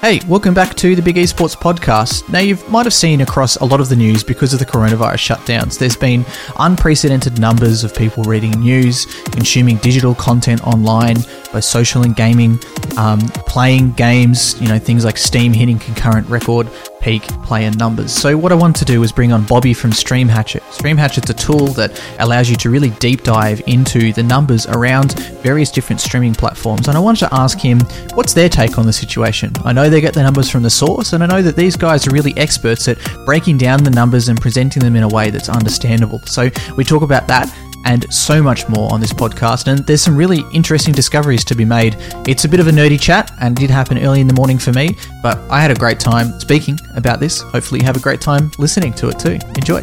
Hey, welcome back to the Big Esports Podcast. Now, you might have seen across a lot of the news because of the coronavirus shutdowns, there's been unprecedented numbers of people reading news, consuming digital content online, both social and gaming, playing games, you know, things like Steam hitting concurrent record peak player numbers. So what I want to do is bring on Bobby from Stream Hatchet. Stream Hatchet's a tool that allows you to really deep dive into the numbers around various different streaming platforms. And I wanted to ask him, what's their take on the situation? I know they get the numbers from the source, and I know that these guys are really experts at breaking down the numbers and presenting them in a way that's understandable. So we talk about that and so much more on this podcast, and there's some really interesting discoveries to be made. It's a bit of a nerdy chat, and it did happen early in the morning for me, but I had a great time speaking about this. Hopefully you have a great time listening to it too. Enjoy.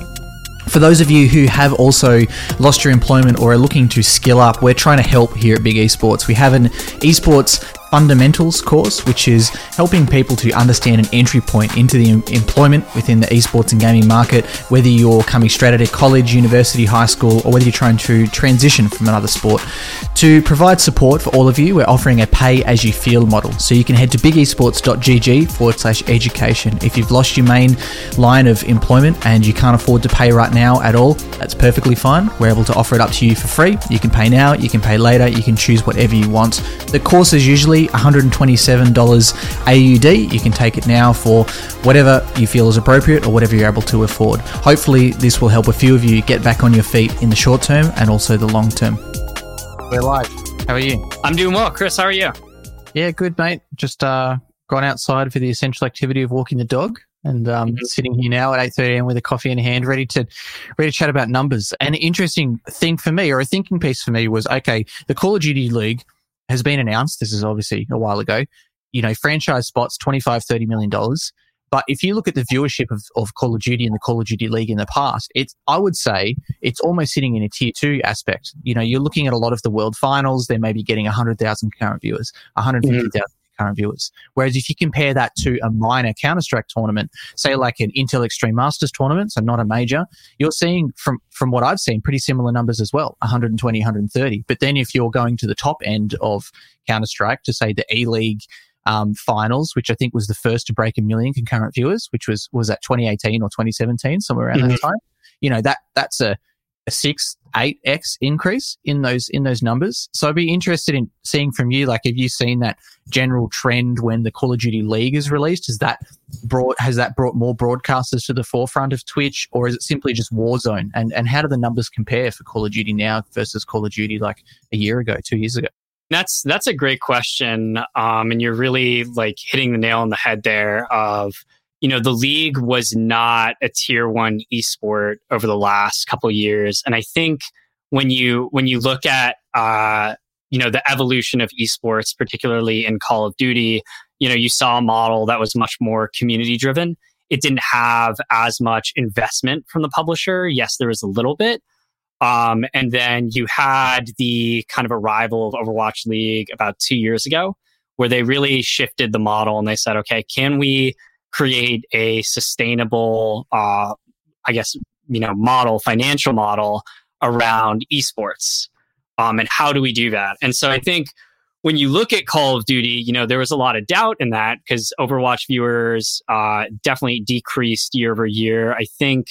For those of you who have also lost your employment or are looking to skill up, we're trying to help here at Big Esports. We have an esports fundamentals course, which is helping people to understand an entry point into the employment within the esports and gaming market, whether you're coming straight out of college, university, high school, or whether you're trying to transition from another sport. To provide support for all of you, we're offering a pay-as-you-feel model. So you can head to bigesports.gg/education. If you've lost your main line of employment and you can't afford to pay right now at all, that's perfectly fine. We're able to offer it up to you for free. You can pay now, you can pay later, you can choose whatever you want. The course is usually $127 AUD. You can take it now for whatever you feel is appropriate or whatever you're able to afford. Hopefully this will help a few of you get back on your feet in the short term and also the long term. We're live. How are you? I'm doing well. Chris, how are you? Yeah, good, mate. Just gone outside for the essential activity of walking the dog, and sitting here now at 8:30 a.m. with a coffee in hand, ready to chat about numbers. An interesting thing for me, or a thinking piece for me, was, okay, the Call of Duty League has been announced. This is obviously a while ago. You know, franchise spots, $25-30 million. But if you look at the viewership of Call of Duty and the Call of Duty League in the past, I would say it's almost sitting in a tier two aspect. You know, you're looking at a lot of the world finals, they're maybe getting 100,000 concurrent viewers, 150,000 concurrent viewers. Whereas if you compare that to a minor Counter-Strike tournament, say like an Intel Extreme Masters tournament, so not a major, you're seeing from what I've seen, pretty similar numbers as well, 120, 130. But then if you're going to the top end of Counter-Strike, to say the E-League finals, which I think was the first to break 1 million concurrent viewers, which was at 2018 or 2017, somewhere around that time. You know, that's a 6-8x increase in those numbers. So I'd be interested in seeing from you, like, have you seen that general trend when the Call of Duty League is released? Has that brought more broadcasters to the forefront of Twitch, or is it simply just Warzone? And how do the numbers compare for Call of Duty now versus Call of Duty like a year ago, 2 years ago? That's a great question. And you're really like hitting the nail on the head there of, you know, the league was not a tier one esport over the last couple of years. And I think when you look at, you know, the evolution of esports, particularly in Call of Duty, you know, you saw a model that was much more community driven. It didn't have as much investment from the publisher. Yes, there was a little bit. And then you had the kind of arrival of Overwatch League about 2 years ago, where they really shifted the model and they said, okay, can we create a sustainable, I guess, you know, model, financial model around esports, and how do we do that? And so I think when you look at Call of Duty, you know, there was a lot of doubt in that because Overwatch viewers definitely decreased year over year. I think,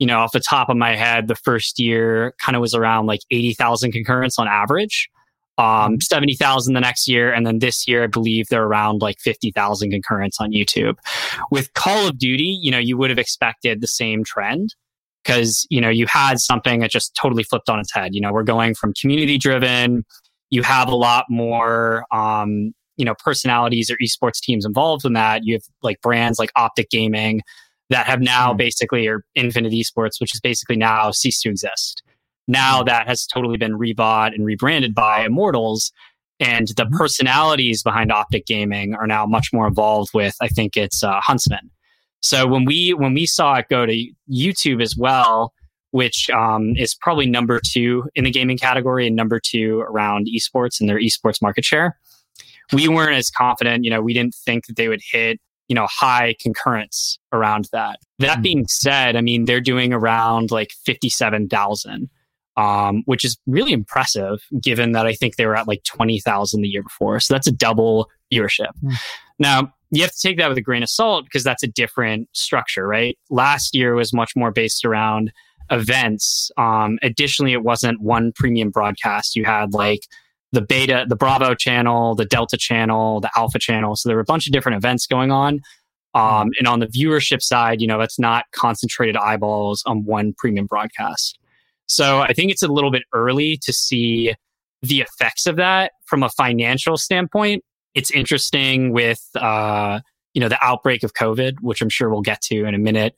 you know, off the top of my head, the first year kind of was around like 80,000 concurrents on average, 70,000 the next year. And then this year, I believe they're around like 50,000 concurrents on YouTube. With Call of Duty, you know, you would have expected the same trend because, you know, you had something that just totally flipped on its head. You know, we're going from community driven. You have a lot more, you know, personalities or esports teams involved in that. You have like brands like Optic Gaming that have now basically, or Infinite Esports, which is basically now ceased to exist. Now that has totally been rebought and rebranded by Immortals, and the personalities behind Optic Gaming are now much more involved with, I think it's Huntsman. So when we saw it go to YouTube as well, which is probably number two in the gaming category and number two around esports and their esports market share, we weren't as confident. You know, we didn't think that they would hit, you know, high concurrence around that. That being said, I mean, they're doing around like 57,000, which is really impressive given that I think they were at like 20,000 the year before. So that's a double viewership. Now, you have to take that with a grain of salt because that's a different structure, right? Last year was much more based around events. Additionally, it wasn't one premium broadcast. You had like the beta, the Bravo channel, the Delta channel, the Alpha channel. So there were a bunch of different events going on. And on the viewership side, you know, it's not concentrated eyeballs on one premium broadcast. So I think it's a little bit early to see the effects of that from a financial standpoint. It's interesting with, you know, the outbreak of COVID, which I'm sure we'll get to in a minute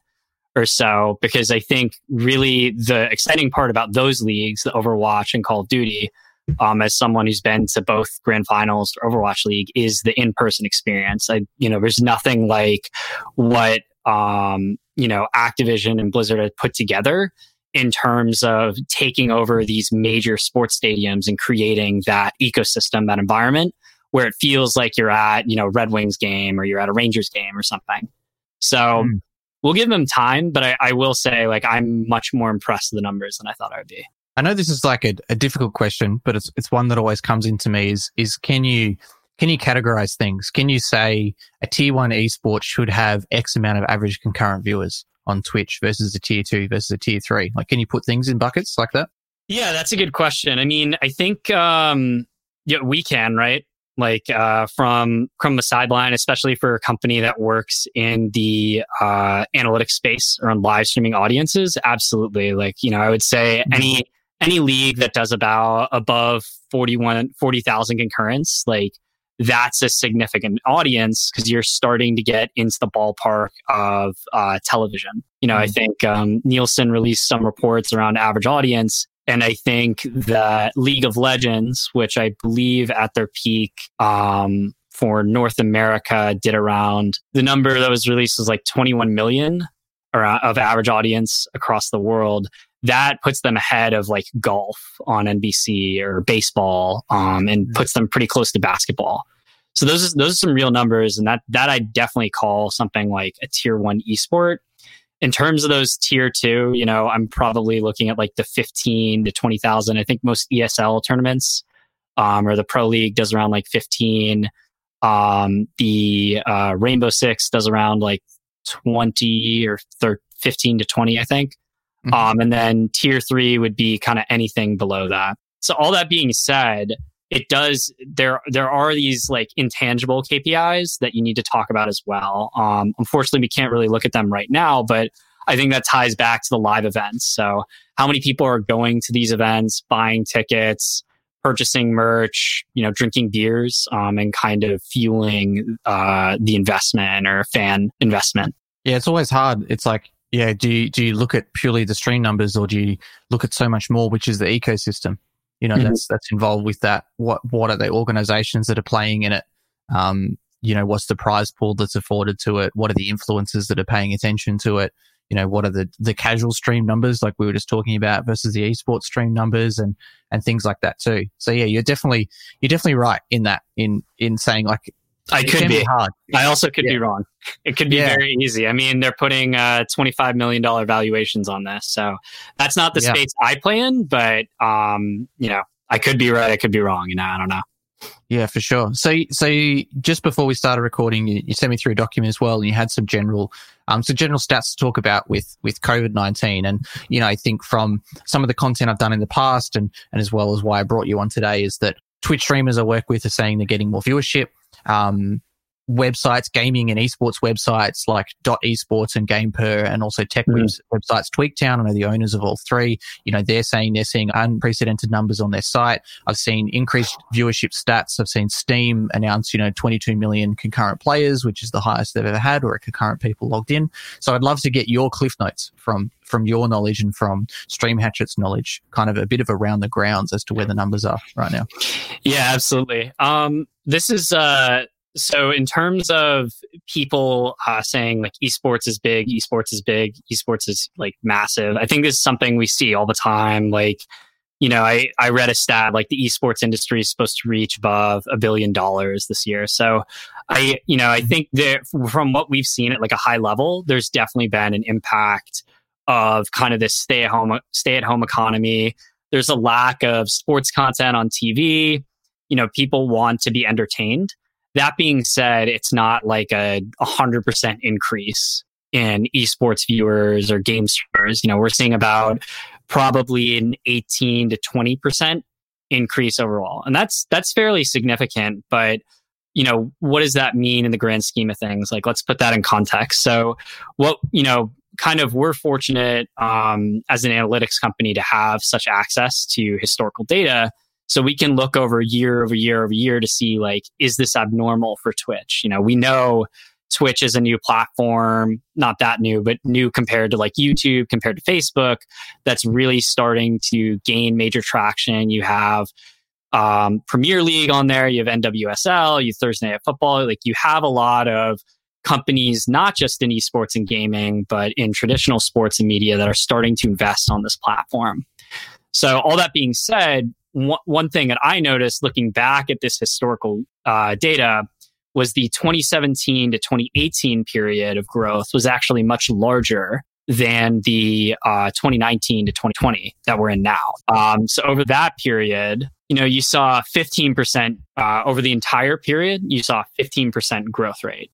or so, because I think really the exciting part about those leagues, the Overwatch and Call of Duty, as someone who's been to both grand finals for Overwatch League, is the in-person experience. You know, there's nothing like what, you know, Activision and Blizzard have put together in terms of taking over these major sports stadiums and creating that ecosystem, that environment where it feels like you're at, you know, Red Wings game or you're at a Rangers game or something. So we'll give them time, but I will say, like, I'm much more impressed with the numbers than I thought I would be. I know this is like a difficult question, but it's one that always comes into me is can you categorize things? Can you say a tier one esports should have X amount of average concurrent viewers on Twitch versus a tier two versus a tier three? Like, can you put things in buckets like that? Yeah, that's a good question. I mean, I think yeah, we can, right? Like from the sideline, especially for a company that works in the analytics space or on live streaming audiences, absolutely. Like, you know, I would say any league that does about above 40,000 concurrents, like that's a significant audience because you're starting to get into the ballpark of television. You know, I think Nielsen released some reports around average audience. And I think the League of Legends, which I believe at their peak for North America did around, the number that was released was like 21 million of average audience across the world. That puts them ahead of like golf on NBC or baseball and puts them pretty close to basketball. So those are some real numbers. And that I definitely call something like a tier one esport. In terms of those tier two, you know, I'm probably looking at like the 15 to 20,000. I think most ESL tournaments or the Pro League does around like 15. The Rainbow Six does around like 20 or 15 to 20, I think. And then tier three would be kind of anything below that. So all that being said, it does, there are these like intangible KPIs that you need to talk about as well. Unfortunately, we can't really look at them right now, but I think that ties back to the live events. So how many people are going to these events, buying tickets, purchasing merch, you know, drinking beers, and kind of fueling the investment or fan investment. Yeah, it's always hard. It's like, yeah, do you look at purely the stream numbers or do you look at so much more, which is the ecosystem? You know, that's involved with that. What are the organizations that are playing in it? You know, what's the prize pool that's afforded to it? What are the influencers that are paying attention to it? You know, what are the casual stream numbers like we were just talking about versus the esports stream numbers and things like that too. So yeah, you're definitely right in that in saying like I could be hard. I also could be wrong. It could be very easy. I mean, they're putting $25 million valuations on this. So that's not the space I play in, but, you know, I could be right. I could be wrong. You know, I don't know. Yeah, for sure. So just before we started recording, you sent me through a document as well, and you had some general stats to talk about with COVID-19. And, you know, I think from some of the content I've done in the past and as well as why I brought you on today is that Twitch streamers I work with are saying they're getting more viewership. Websites, gaming and esports websites like .esports and GamePer and also tech websites, Tweaktown, I know the owners of all three, you know, they're seeing unprecedented numbers on their site. I've seen increased viewership stats. I've seen Steam announce, you know, 22 million concurrent players, which is the highest they've ever had or concurrent people logged in. So I'd love to get your cliff notes from your knowledge and from Stream Hatchet's knowledge, kind of a bit of around the grounds as to where the numbers are right now. Yeah, absolutely. This is... So in terms of people saying like esports is big, esports is like massive, I think this is something we see all the time. Like, you know, I read a stat like the esports industry is supposed to reach above $1 billion this year. So I think that from what we've seen at like a high level, there's definitely been an impact of kind of this stay at home economy. There's a lack of sports content on TV. You know, people want to be entertained. That being said, it's not like a 100% increase in esports viewers or game streamers. You know, we're seeing about probably an 18 to 20% increase overall. And that's fairly significant, but you know, what does that mean in the grand scheme of things? Like, let's put that in context. So what, you know, kind of we're fortunate as an analytics company to have such access to historical data. So we can look over year over year over year to see, like, is this abnormal for Twitch? You know, we know Twitch is a new platform, not that new, but new compared to like YouTube, compared to Facebook, that's really starting to gain major traction. You have Premier League on there, you have NWSL, you have Thursday Night Football. Like, you have a lot of companies, not just in esports and gaming, but in traditional sports and media that are starting to invest on this platform. So all that being said, one thing that I noticed looking back at this historical data was the 2017 to 2018 period of growth was actually much larger than the 2019 to 2020 that we're in now. So over that period, you know, you saw 15% over the entire period, you saw 15% growth rate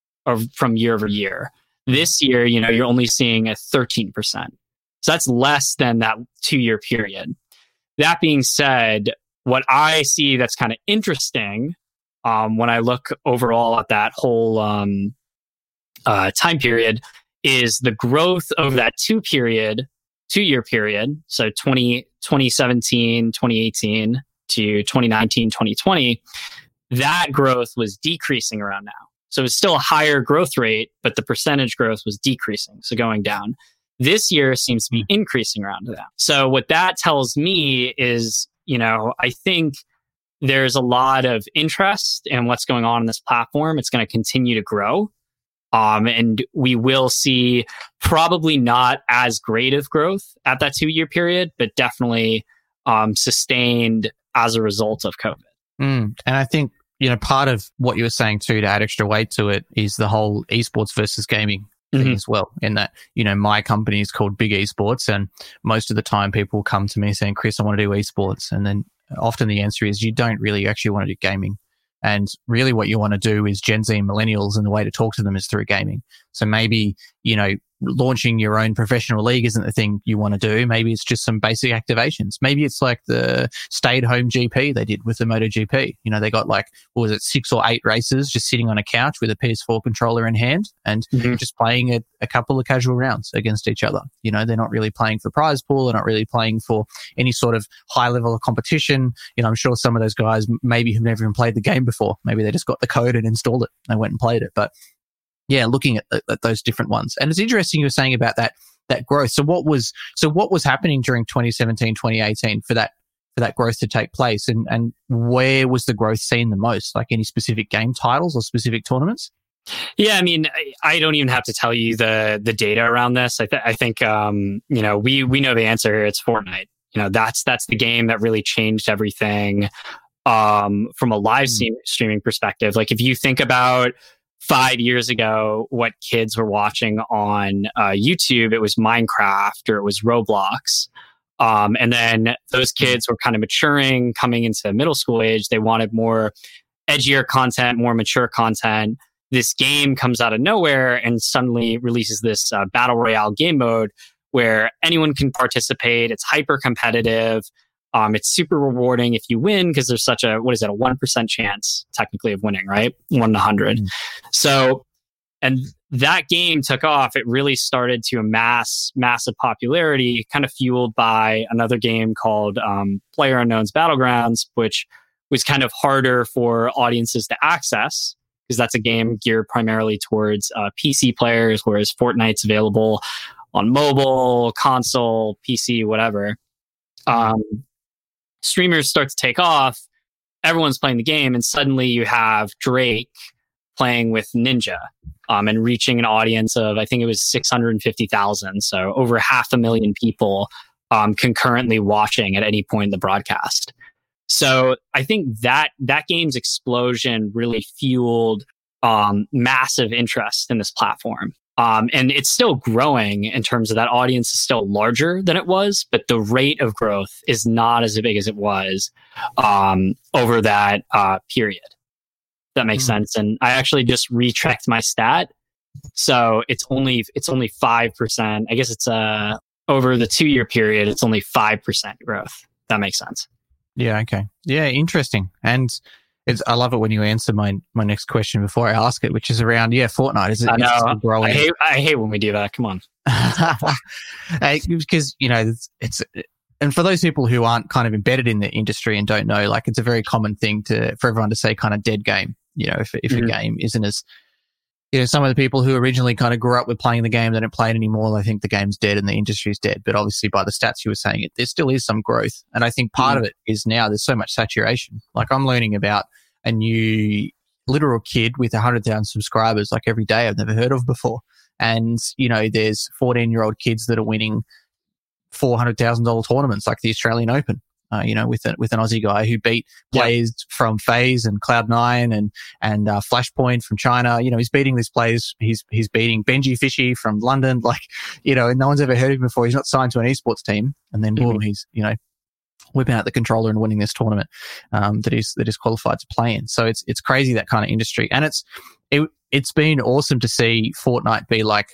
from year over year. This year, you know, you're only seeing a 13%. So that's less than that 2-year period. That being said, what I see that's kind of interesting when I look overall at that whole time period is the growth of that 2-year period, so 2017, 2018 to 2019, 2020, that growth was decreasing around now. So it's still a higher growth rate, but the percentage growth was decreasing, so going down. This year seems to be increasing around that. So what that tells me is, you know, I think there's a lot of interest in what's going on in this platform. It's going to continue to grow. And we will see probably not as great of growth at that 2-year period, but definitely sustained as a result of COVID. And I think, you know, part of what you were saying too, to add extra weight to it, is the whole esports versus gaming thing as well, in that, you know, my company is called Big Esports, and most of the time people come to me saying, Chris, I want to do esports. And then often the answer is, you don't really actually want to do gaming. And really what you want to do is Gen Z and millennials, and the way to talk to them is through gaming. So maybe, you know, launching your own professional league isn't the thing you want to do. Maybe it's just some basic activations. Maybe it's like the stay-at-home GP they did with the MotoGP. You know, they got like, what was it, 6 or 8 races just sitting on a couch with a PS4 controller in hand and just playing a couple of casual rounds against each other. You know, they're not really playing for prize pool. They're not really playing for any sort of high level of competition. You know, I'm sure some of those guys maybe have never even played the game before. Maybe they just got the code and installed it. They went and played it. But yeah, looking at those different ones. And it's interesting you were saying about that growth. So what was happening during 2017, 2018 for that growth to take place? And where was the growth seen the most? Like, any specific game titles or specific tournaments? Yeah, I mean, I don't even have to tell you the data around this. I think, you know, we know the answer here. It's Fortnite. You know, that's the game that really changed everything from a live streaming perspective. Like, if you think about 5 years ago, what kids were watching on YouTube, it was Minecraft or it was Roblox. And then those kids were kind of maturing, coming into middle school age. They wanted more edgier content, more mature content. This game comes out of nowhere and suddenly releases this battle royale game mode where anyone can participate. It's hyper competitive. It's super rewarding if you win, because there's such a, 1% chance technically of winning, right? 1 in 100. So, and that game took off. It really started to amass massive popularity, kind of fueled by another game called PlayerUnknown's Battlegrounds, which was kind of harder for audiences to access, because that's a game geared primarily towards PC players, whereas Fortnite's available on mobile, console, PC, whatever. Streamers start to take off, everyone's playing the game, and suddenly you have Drake playing with Ninja and reaching an audience of, I think it was 650,000, so over 500,000 people concurrently watching at any point in the broadcast. So I think that game's explosion really fueled massive interest in this platform. And it's still growing in terms of that audience is still larger than it was, but the rate of growth is not as big as it was over that period. that makes sense. And I actually just rechecked my stat. So it's only 5%. I guess it's over the 2-year period, it's only 5% growth. That makes sense. Yeah. Okay. Yeah. Interesting. And I love it when you answer my next question before I ask it, which is around Fortnite. Is it still growing? I hate when we do that. Come on. Because and for those people who aren't kind of embedded in the industry and don't know, like, it's a very common thing for everyone to say kind of dead game. You know, if a game isn't as, some of the people who originally kind of grew up with playing the game, they don't play it anymore. I think the game's dead and the industry's dead. But obviously, by the stats you were saying, there still is some growth. And I think part of it is now there's so much saturation. Like, I'm learning about a new literal kid with 100,000 subscribers like every day I've never heard of before. And, there's 14-year-old kids that are winning $400,000 tournaments like the Australian Open. With an Aussie guy who beat players from FaZe and Cloud9 and Flashpoint from China. He's beating these players. He's beating Benji Fishy from London. And no one's ever heard of him before. He's not signed to an esports team. And then boom, he's, whipping out the controller and winning this tournament that is qualified to play in. So it's crazy, that kind of industry. And it's been awesome to see Fortnite be like,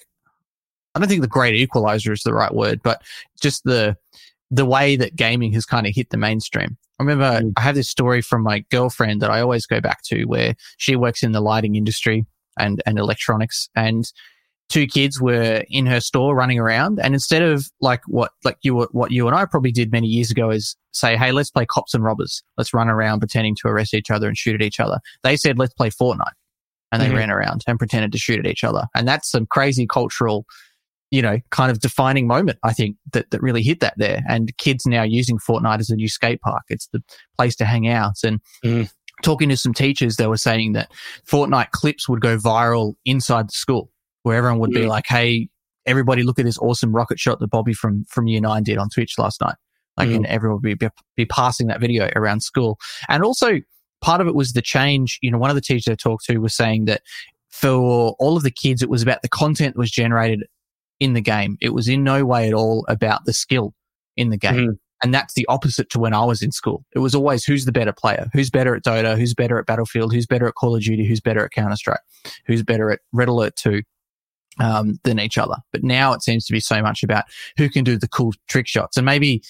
I don't think the great equalizer is the right word, but just the way that gaming has kind of hit the mainstream. I remember I have this story from my girlfriend that I always go back to, where she works in the lighting industry and electronics, and two kids were in her store running around. And instead of what you and I probably did many years ago is say, hey, let's play cops and robbers. Let's run around pretending to arrest each other and shoot at each other. They said, let's play Fortnite. And they ran around and pretended to shoot at each other. And that's some crazy cultural kind of defining moment, I think, that really hit that there. And kids now using Fortnite as a new skate park. It's the place to hang out. And talking to some teachers, they were saying that Fortnite clips would go viral inside the school, where everyone would be like, hey, everybody look at this awesome rocket shot that Bobby from Year 9 did on Twitch last night. And everyone would be passing that video around school. And also part of it was the change. One of the teachers I talked to was saying that for all of the kids, it was about the content that was generated in the game. It was in no way at all about the skill in the game. And that's the opposite to when I was in school. It was always who's the better player, who's better at Dota, who's better at Battlefield, who's better at Call of Duty, who's better at Counter-Strike, who's better at Red Alert 2 than each other. But now it seems to be so much about who can do the cool trick shots. And maybe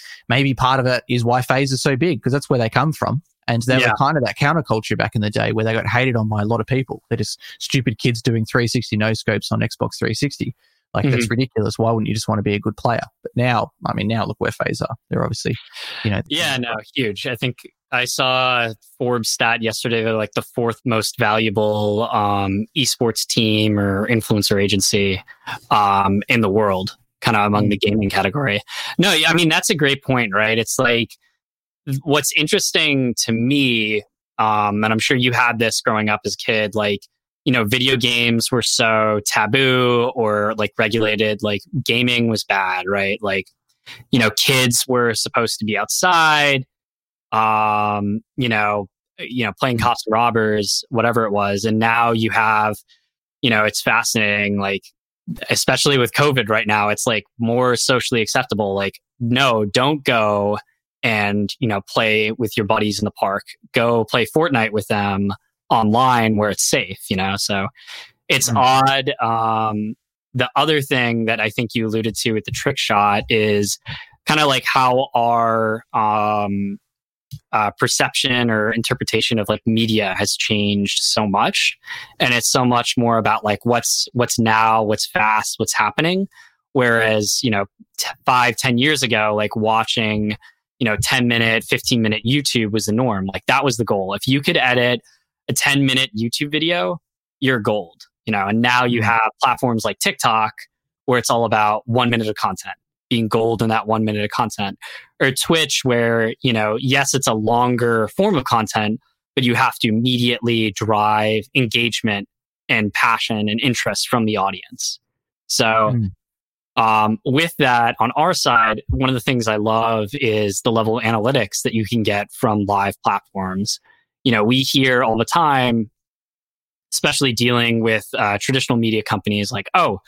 part of it is why FaZe is so big, because that's where they come from. And they were kind of that counterculture back in the day, where they got hated on by a lot of people. They're just stupid kids doing 360 no-scopes on Xbox 360. Like, that's ridiculous. Why wouldn't you just want to be a good player? But now, now look where FaZe are. They're obviously, huge. I think I saw Forbes stat yesterday. They're like the 4th most valuable esports team or influencer agency in the world, kind of among the gaming category. No, that's a great point, right? It's like, what's interesting to me, and I'm sure you had this growing up as a kid, like, video games were so taboo or like regulated, like gaming was bad, right? Like, kids were supposed to be outside, playing cops and robbers, whatever it was. And now you have, it's fascinating, like, especially with COVID right now, it's like more socially acceptable. Like, no, don't go and, play with your buddies in the park, go play Fortnite with them online where it's safe, so it's odd. The other thing that I think you alluded to with the trick shot is kind of like how our perception or interpretation of like media has changed so much, and it's so much more about like what's now, what's fast, what's happening, whereas 5-10 years ago, like watching 10-minute 15-minute YouTube was the norm. Like, that was the goal. If you could edit a 10-minute YouTube video, you're gold, and now you have platforms like TikTok where it's all about 1 minute of content, being gold in that 1 minute of content, or Twitch where, yes, it's a longer form of content, but you have to immediately drive engagement and passion and interest from the audience. So with that, on our side, one of the things I love is the level of analytics that you can get from live platforms. We hear all the time, especially dealing with traditional media companies, like, oh,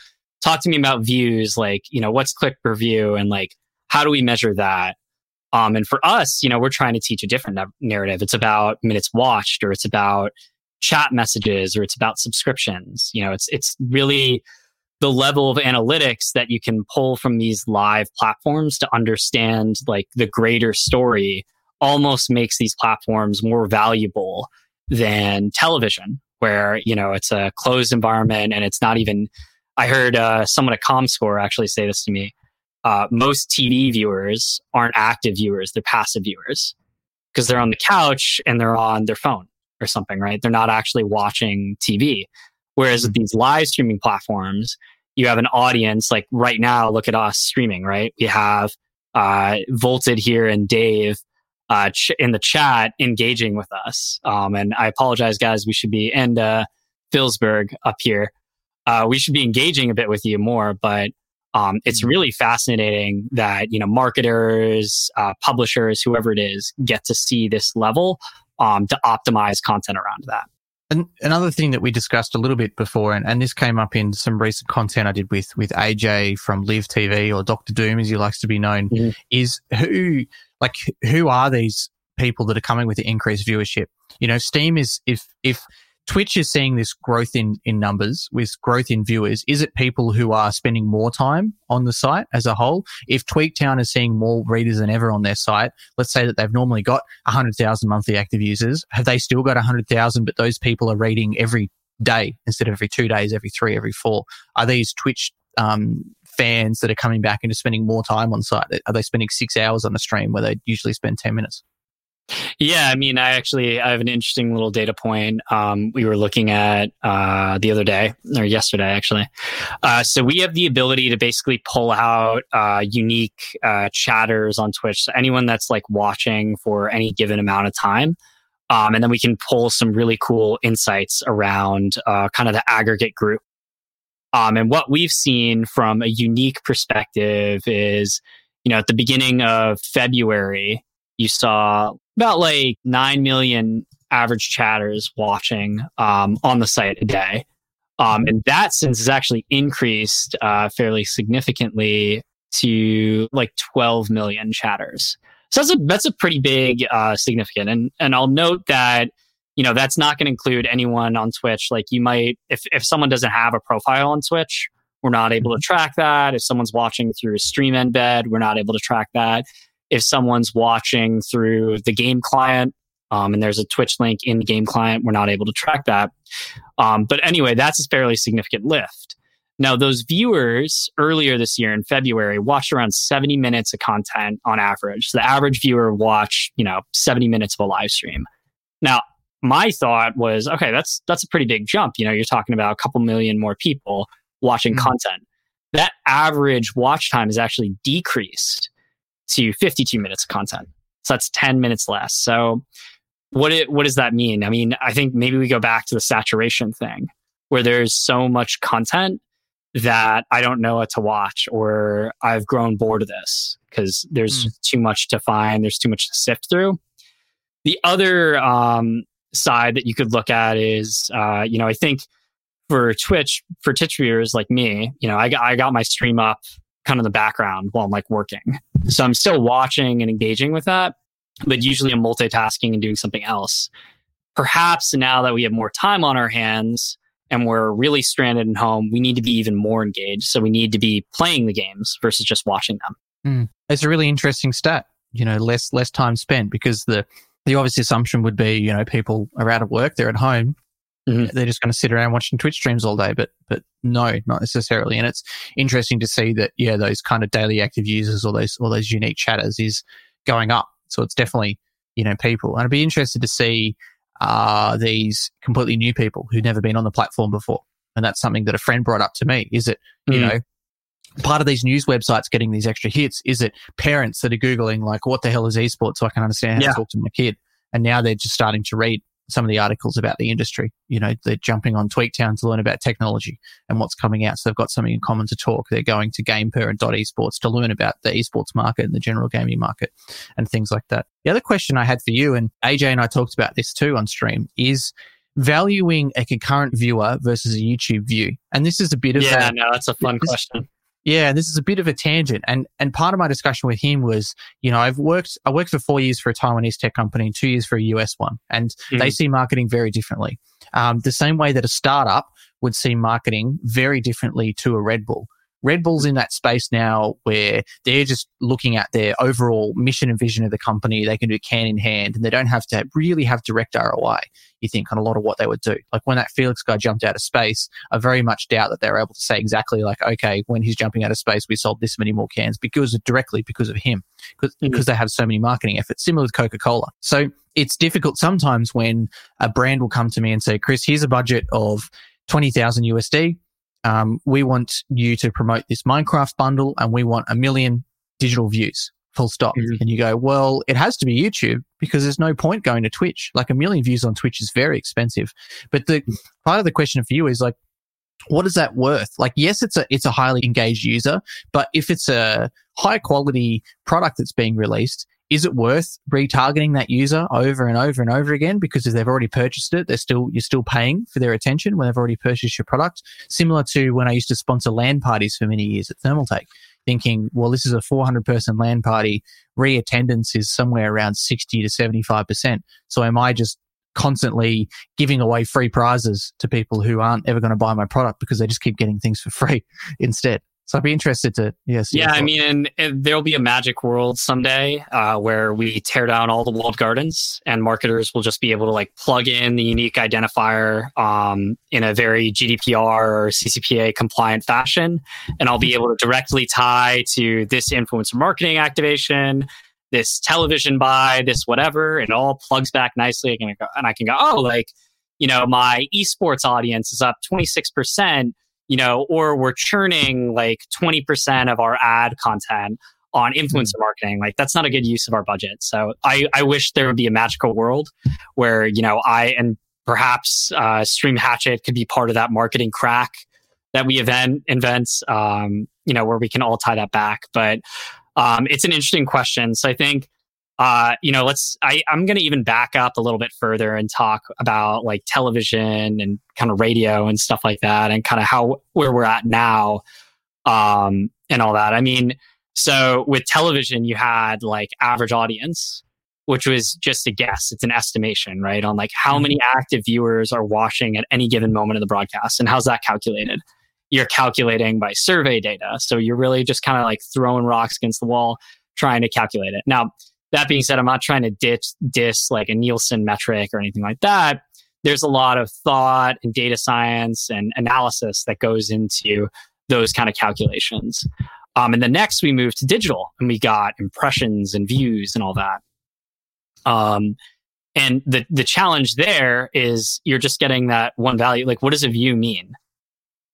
talk to me about views, like, what's click per view and like, how do we measure that? And for us, we're trying to teach a different narrative. It's about minutes watched, or it's about, chat messages, or it's about subscriptions. You know, it's really the level of analytics that you can pull from these live platforms to understand like the greater story almost makes these platforms more valuable than television, where, you know, it's a closed environment and it's not even... I heard someone at ComScore actually say this to me. Most TV viewers aren't active viewers, they're passive viewers, because they're on the couch and they're on their phone or something, right? They're not actually watching TV. Whereas with these live streaming platforms, you have an audience, like right now, look at us streaming, right? We have Volted here and Dave in the chat engaging with us. And I apologize, guys, we should be, and Philsberg up here. We should be engaging a bit with you more, but it's really fascinating that, you know, marketers, publishers, whoever it is, get to see this level to optimize content around that. And another thing that we discussed a little bit before, and this came up in some recent content I did with AJ from Live TV, or Dr. Doom as he likes to be known, is who are these people that are coming with the increased viewership? You know, Steam is, if Twitch is seeing this growth in numbers, with growth in viewers, is it people who are spending more time on the site as a whole? If Tweaktown is seeing more readers than ever on their site, let's say that they've normally got 100,000 monthly active users, have they still got 100,000, but those people are reading every day instead of every 2 days, every three, every four? Are these Twitch fans that are coming back and just spending more time on site? Are they spending 6 hours on a stream where they usually spend 10 minutes? Yeah, I mean, I have an interesting little data point we were looking at the other day, or yesterday, actually. So we have the ability to basically pull out unique chatters on Twitch. So anyone that's like watching for any given amount of time. And then we can pull some really cool insights around kind of the aggregate group. And what we've seen from a unique perspective is, you know, at the beginning of February, you saw about like 9 million average chatters watching on the site a day. And that since has actually increased fairly significantly to like 12 million chatters. So that's a pretty big significant. And I'll note that, you know, that's not going to include anyone on Twitch. Like you might, if someone doesn't have a profile on Twitch, we're not able to track that. If someone's watching through a stream embed, we're not able to track that. If someone's watching through the game client, and there's a Twitch link in the game client, we're not able to track that. But anyway, that's a fairly significant lift. Now, those viewers earlier this year in February watched around 70 minutes of content on average. So the average viewer watched, you know, 70 minutes of a live stream. Now, my thought was, okay, that's a pretty big jump. You know, you're talking about a couple million more people watching content. That average watch time has actually decreased to 52 minutes of content. So that's 10 minutes less. So what does that mean? I mean, I think maybe we go back to the saturation thing where there's so much content that I don't know what to watch, or I've grown bored of this because there's too much to find. There's too much to sift through. The other side that you could look at is, you know, I think for Twitch viewers like me, you know, I got my stream up kind of the background while I'm like working. So I'm still watching and engaging with that, but usually I'm multitasking and doing something else. Perhaps now that we have more time on our hands and we're really stranded at home, we need to be even more engaged. So we need to be playing the games versus just watching them. It's a really interesting stat, you know, less time spent, because the obvious assumption would be, you know, people are out of work, they're at home. They're just going to sit around watching Twitch streams all day, but no, not necessarily. And it's interesting to see that, yeah, those kind of daily active users or those unique chatters is going up. So it's definitely, you know, people. And I'd be interested to see these completely new people who've never been on the platform before. And that's something that a friend brought up to me. Is it, you know, part of these news websites getting these extra hits? Is it parents that are Googling like, what the hell is esports, so I can understand how to talk to my kid? And now they're just starting to read some of the articles about the industry. You know, they're jumping on Tweaktown to learn about technology and what's coming out. So they've got something in common to talk. They're going to GamePer and .esports to learn about the esports market and the general gaming market and things like that. The other question I had for you, and AJ and I talked about this too on stream, is valuing a concurrent viewer versus a YouTube view. And this is a bit of... Yeah, no, that's a fun question. Yeah, and this is a bit of a tangent. And part of my discussion with him was, you know, I worked for 4 years for a Taiwanese tech company and 2 years for a US one. And they see marketing very differently. The same way that a startup would see marketing very differently to a Red Bull. Red Bull's in that space now where they're just looking at their overall mission and vision of the company. They can do can in hand and they don't have to really have direct ROI, you think, on a lot of what they would do. Like when that Felix guy jumped out of space, I very much doubt that they were able to say exactly like, okay, when he's jumping out of space, we sold this many more cans because they have so many marketing efforts, similar with Coca-Cola. So it's difficult sometimes when a brand will come to me and say, Chris, here's a budget of $20,000 USD. We want you to promote this Minecraft bundle and we want 1 million digital views, full stop. Mm-hmm. And you go, well, it has to be YouTube because there's no point going to Twitch. Like 1 million views on Twitch is very expensive. But the part of the question for you is like, what is that worth? Like, yes, it's a highly engaged user, but if it's a high quality product that's being released, is it worth retargeting that user over and over and over again? Because if they've already purchased it, you're still paying for their attention when they've already purchased your product. Similar to when I used to sponsor LAN parties for many years at Thermaltake, thinking, well, this is a 400-person LAN party. Re-attendance is somewhere around 60 to 75%. So am I just constantly giving away free prizes to people who aren't ever going to buy my product because they just keep getting things for free instead? So I'd be interested to, yes. Yeah, I mean, there'll be a magic world someday where we tear down all the walled gardens and marketers will just be able to like plug in the unique identifier in a very GDPR or CCPA compliant fashion. And I'll be able to directly tie to this influencer marketing activation, this television buy, this whatever. It all plugs back nicely. I can go, oh, like, you know, my esports audience is up 26%. You know, or we're churning like 20% of our ad content on influencer marketing. Like that's not a good use of our budget. So I wish there would be a magical world where, you know, perhaps Stream Hatchet could be part of that marketing crack that we invent, you know, where we can all tie that back. But it's an interesting question. So I think, you know, I'm going to even back up a little bit further and talk about like television and kind of radio and stuff like that and kind of where we're at now, and all that. I mean, so with television, you had like average audience, which was just a guess. It's an estimation, right? On like how many active viewers are watching at any given moment of the broadcast. And how's that calculated? You're calculating by survey data. So you're really just kind of like throwing rocks against the wall, trying to calculate it. Now, that being said, I'm not trying to diss like a Nielsen metric or anything like that. There's a lot of thought and data science and analysis that goes into those kind of calculations. And then next we moved to digital and we got impressions and views and all that. And the challenge there is you're just getting that one value. Like, what does a view mean?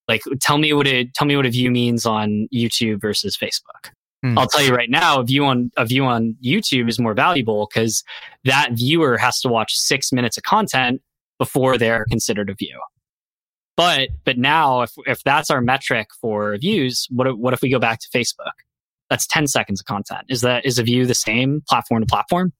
Like, tell me what a view means on YouTube versus Facebook. I'll tell you right now, a view on YouTube is more valuable because that viewer has to watch 6 minutes of content before they're considered a view. But now, if that's our metric for views, what if we go back to Facebook? That's 10 seconds of content. Is a view the same platform to platform?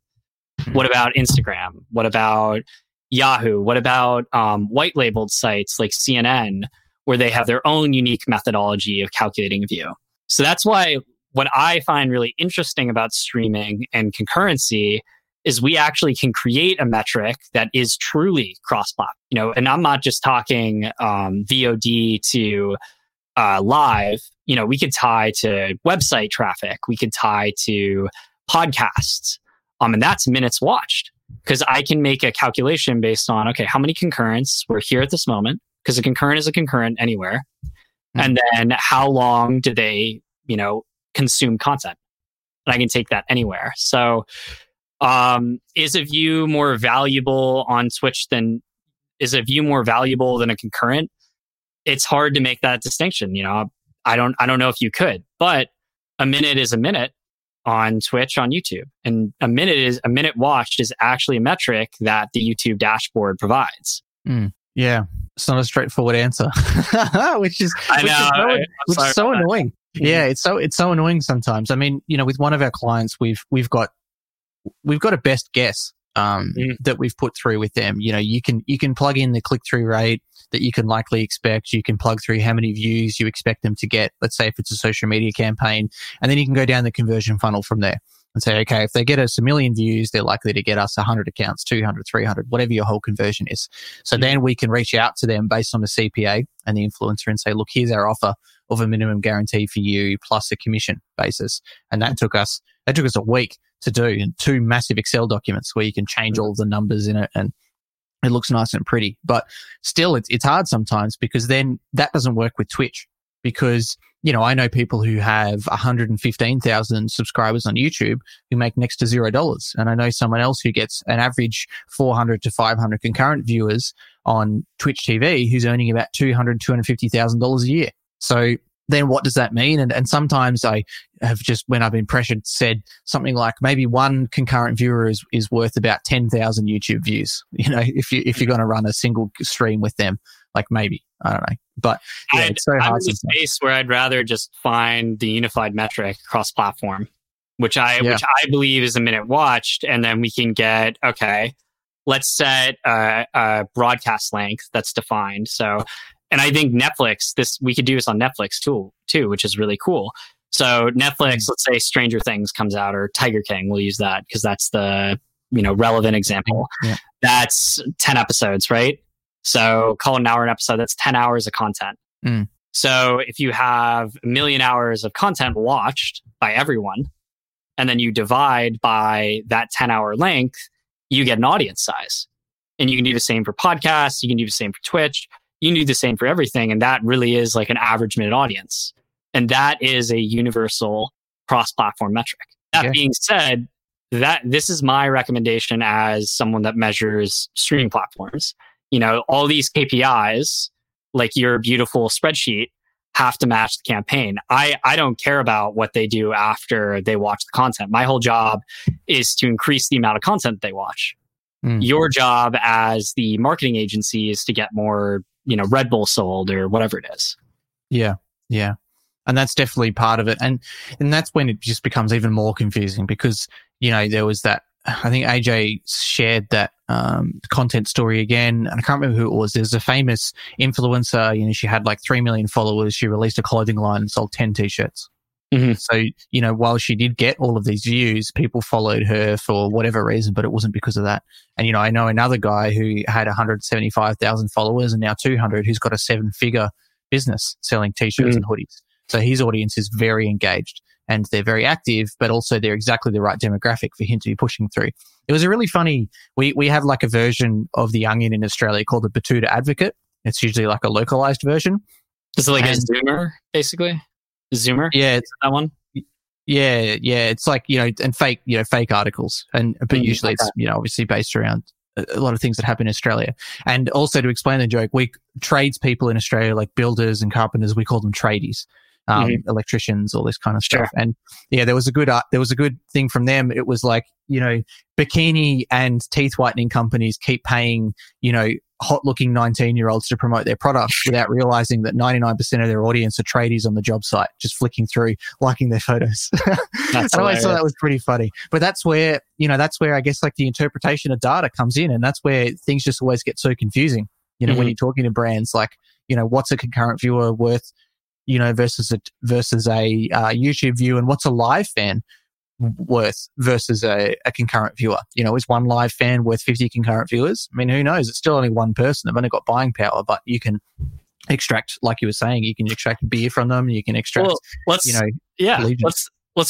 What about Instagram? What about Yahoo? What about white labeled sites like CNN, where they have their own unique methodology of calculating a view? So that's why. What I find really interesting about streaming and concurrency is we actually can create a metric that is truly cross-platform. You know, and I'm not just talking VOD to live. You know, we could tie to website traffic. We could tie to podcasts. And that's minutes watched because I can make a calculation based on, okay, how many concurrents were here at this moment? Because a concurrent is a concurrent anywhere. Mm-hmm. And then how long do they, you know, consume content, and I can take that anywhere. So, is a view more valuable than a concurrent? It's hard to make that distinction. You know, I don't know if you could, but a minute is a minute on Twitch, on YouTube, and a minute watched is actually a metric that the YouTube dashboard provides. Yeah, it's not a straightforward answer, which is so annoying. Yeah, it's so annoying sometimes. I mean, you know, with one of our clients, we've got a best guess that we've put through with them. You know, you can plug in the click-through rate that you can likely expect. You can plug through how many views you expect them to get, let's say if it's a social media campaign, and then you can go down the conversion funnel from there and say, okay, if they get us 1 million views, they're likely to get us 100 accounts, 200, 300, whatever your whole conversion is. So then we can reach out to them based on the CPA and the influencer and say, look, here's our offer of a minimum guarantee for you plus a commission basis. And that took us a week to do, in two massive Excel documents where you can change all the numbers in it, and it looks nice and pretty. But still, it's hard sometimes, because then that doesn't work with Twitch, because, you know, I know people who have 115,000 subscribers on YouTube who make next to $0. And I know someone else who gets an average 400 to 500 concurrent viewers on Twitch TV who's earning about $200,000, $250,000 a year. So then what does that mean? And sometimes I have just, when I've been pressured, said something like, maybe one concurrent viewer is worth about 10,000 YouTube views. You know, if you're going to run a single stream with them, like maybe, I don't know. But yeah, it's so hard. I'm in a space where I'd rather just find the unified metric cross-platform, which I believe is a minute watched, and then we can get, okay, let's set a broadcast length that's defined. So. And I think Netflix, we could do this on Netflix too, which is really cool. So Netflix, let's say Stranger Things comes out, or Tiger King, we'll use that because that's the, you know, relevant example. Yeah. That's 10 episodes, right? So call an hour an episode, that's 10 hours of content. Mm. So if you have 1 million hours of content watched by everyone, and then you divide by that 10-hour length, you get an audience size. And you can do the same for podcasts, you can do the same for Twitch. You can do the same for everything. And that really is like an average minute audience. And that is a universal cross-platform metric. That being said, that this is my recommendation as someone that measures streaming platforms. You know, all these KPIs, like your beautiful spreadsheet, have to match the campaign. I don't care about what they do after they watch the content. My whole job is to increase the amount of content they watch. Mm-hmm. Your job as the marketing agency is to get more, you know, Red Bull sold or whatever it is. Yeah. Yeah. And that's definitely part of it. And that's when it just becomes even more confusing, because, you know, there was that, I think AJ shared that content story again, and I can't remember who it was. There's a famous influencer, you know, she had like 3 million followers. She released a clothing line and sold 10 t-shirts. Mm-hmm. So, you know, while she did get all of these views, people followed her for whatever reason, but it wasn't because of that. And, you know, I know another guy who had 175,000 followers and now 200, who's got a 7-figure business selling t-shirts and hoodies. So his audience is very engaged and they're very active, but also they're exactly the right demographic for him to be pushing through. It was a really funny, we have like a version of the Onion in Australia called the Batuta Advocate. It's usually like a localized version. It's like a Zoomer, basically. Zoomer? Yeah. That one? Yeah. Yeah. It's like, you know, and fake articles. But usually it's, you know, obviously based around a lot of things that happen in Australia. And also to explain the joke, we tradespeople in Australia, like builders and carpenters, we call them tradies, electricians, all this kind of stuff. And yeah, there was a good thing from them. It was like, you know, bikini and teeth whitening companies keep paying, you know, hot-looking 19-year-olds to promote their products without realizing that 99% of their audience are tradies on the job site, just flicking through, liking their photos. I always thought that was pretty funny. But that's where, you know, I guess like the interpretation of data comes in, and that's where things just always get so confusing. You know, when you're talking to brands, like, you know, what's a concurrent viewer worth, you know, versus a YouTube view, and what's a live fan worth versus a concurrent viewer. You know, is one live fan worth 50 concurrent viewers? I mean, who knows? It's still only one person. They've only got buying power, but you can extract, like you were saying, you can extract beer from them. You can extract, let's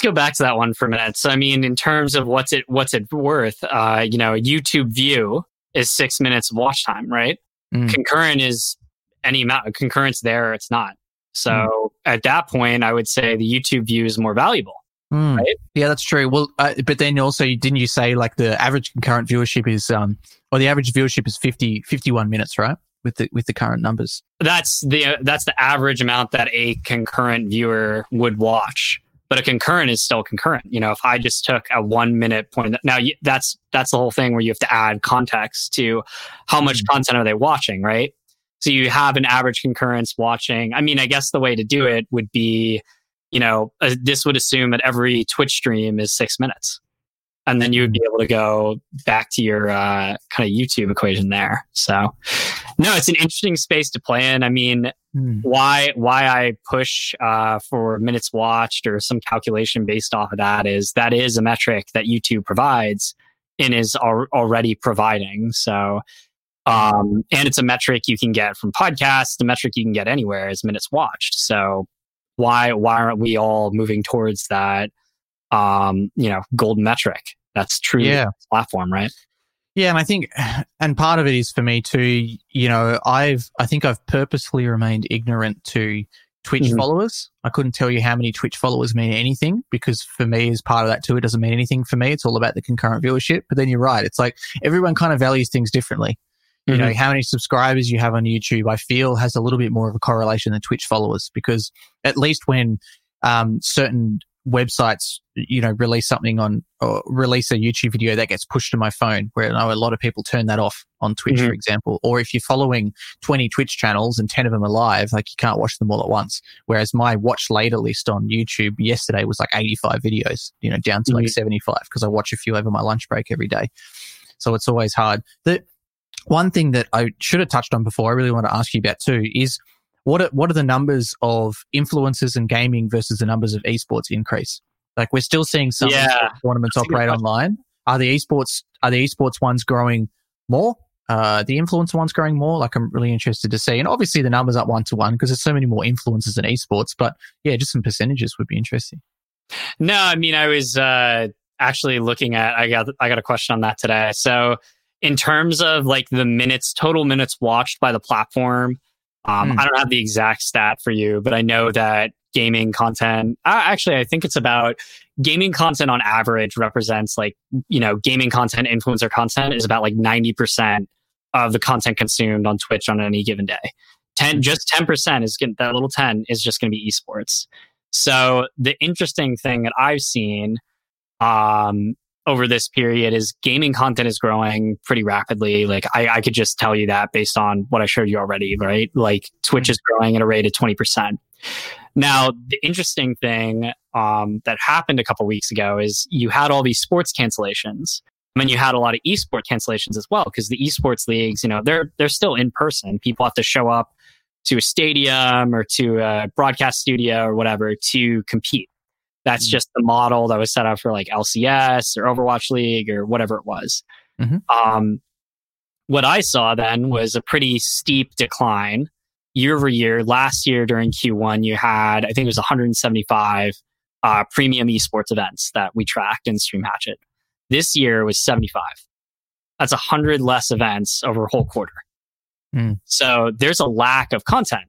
go back to that one for a minute. So, I mean, in terms of what's it worth, you know, a YouTube view is 6 minutes of watch time, right? Concurrent is any amount of concurrence there. It's not. So at that point, I would say the YouTube view is more valuable. Right? Yeah, that's true. Well, but then also, didn't you say like the average concurrent viewership is, or the average viewership is 51 minutes, right? With the current numbers. That's the average amount that a concurrent viewer would watch. But a concurrent is still concurrent. You know, if I just took a 1 minute point, now that's the whole thing where you have to add context to how much content are they watching, right? So you have an average concurrence watching. I mean, I guess the way to do it would be, you know, this would assume that every Twitch stream is 6 minutes. And then you would be able to go back to your kind of YouTube equation there. So, no, it's an interesting space to play in. I mean, why I push for minutes watched or some calculation based off of that is a metric that YouTube provides and is already providing. So, and it's a metric you can get from podcasts. The metric you can get anywhere is minutes watched. So why aren't we all moving towards that? Gold metric. That's true. Yeah. Platform, right? Yeah. And I think, and part of it is for me too, you know, I think I've purposely remained ignorant to Twitch followers. I couldn't tell you how many Twitch followers mean anything, because for me, as part of that too, it doesn't mean anything for me. It's all about the concurrent viewership. But then you're right. It's like everyone kind of values things differently. You know, how many subscribers you have on YouTube, I feel has a little bit more of a correlation than Twitch followers, because at least when certain websites, you know, release something on or release a YouTube video that gets pushed to my phone, where I know a lot of people turn that off on Twitch, for example. Or if you're following 20 Twitch channels and 10 of them are live, like you can't watch them all at once. Whereas my watch later list on YouTube yesterday was like 85 videos, you know, down to like 75, because I watch a few over my lunch break every day. So it's always hard. The one thing that I should have touched on before, I really want to ask you about too, is what are the numbers of influencers in gaming versus the numbers of esports increase? Like, we're still seeing some tournaments operate online. Are the esports ones growing more? The influencer ones growing more? Like, I'm really interested to see. And obviously the numbers aren't 1-to-1 because there's so many more influencers in esports, but yeah, just some percentages would be interesting. No, I mean, I was actually looking at, I got a question on that today. So in terms of like the minutes, total minutes watched by the platform, I don't have the exact stat for you, but I know that gaming content, actually, I think it's about gaming content on average represents like, you know, gaming content, influencer content is about like 90% of the content consumed on Twitch on any given day. 10% is going, that little 10 is just going to be esports. So the interesting thing that I've seen over this period is gaming content is growing pretty rapidly. Like I could just tell you that based on what I showed you already, right? Like Twitch is growing at a rate of 20%. Now, the interesting thing that happened a couple of weeks ago is you had all these sports cancellations. I mean, you had a lot of esports cancellations as well, because the esports leagues, you know, they're still in person. People have to show up to a stadium or to a broadcast studio or whatever to compete. That's just the model that was set up for like LCS or Overwatch League or whatever it was. What I saw then was a pretty steep decline year over year. Last year during Q1, you had, I think it was 175 premium esports events that we tracked in Stream Hatchet. This year was 75. That's 100 less events over a whole quarter. So there's a lack of content.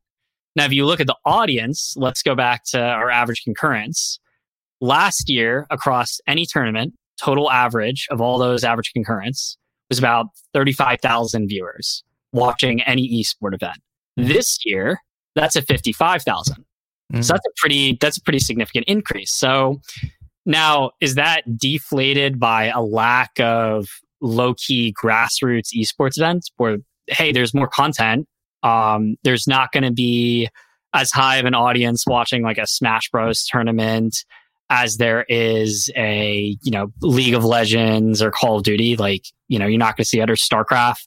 Now, if you look at the audience, let's go back to our average concurrence. Last year, across any tournament, total average of all those average concurrence was about 35,000 viewers watching any eSport event. This year, that's at 55,000. So that's a pretty significant increase. So now, is that deflated by a lack of low-key grassroots eSports events where, hey, there's more content, there's not going to be as high of an audience watching like a Smash Bros tournament as there is a, you know, League of Legends or Call of Duty? Like, you know, you're not going to see it, or StarCraft.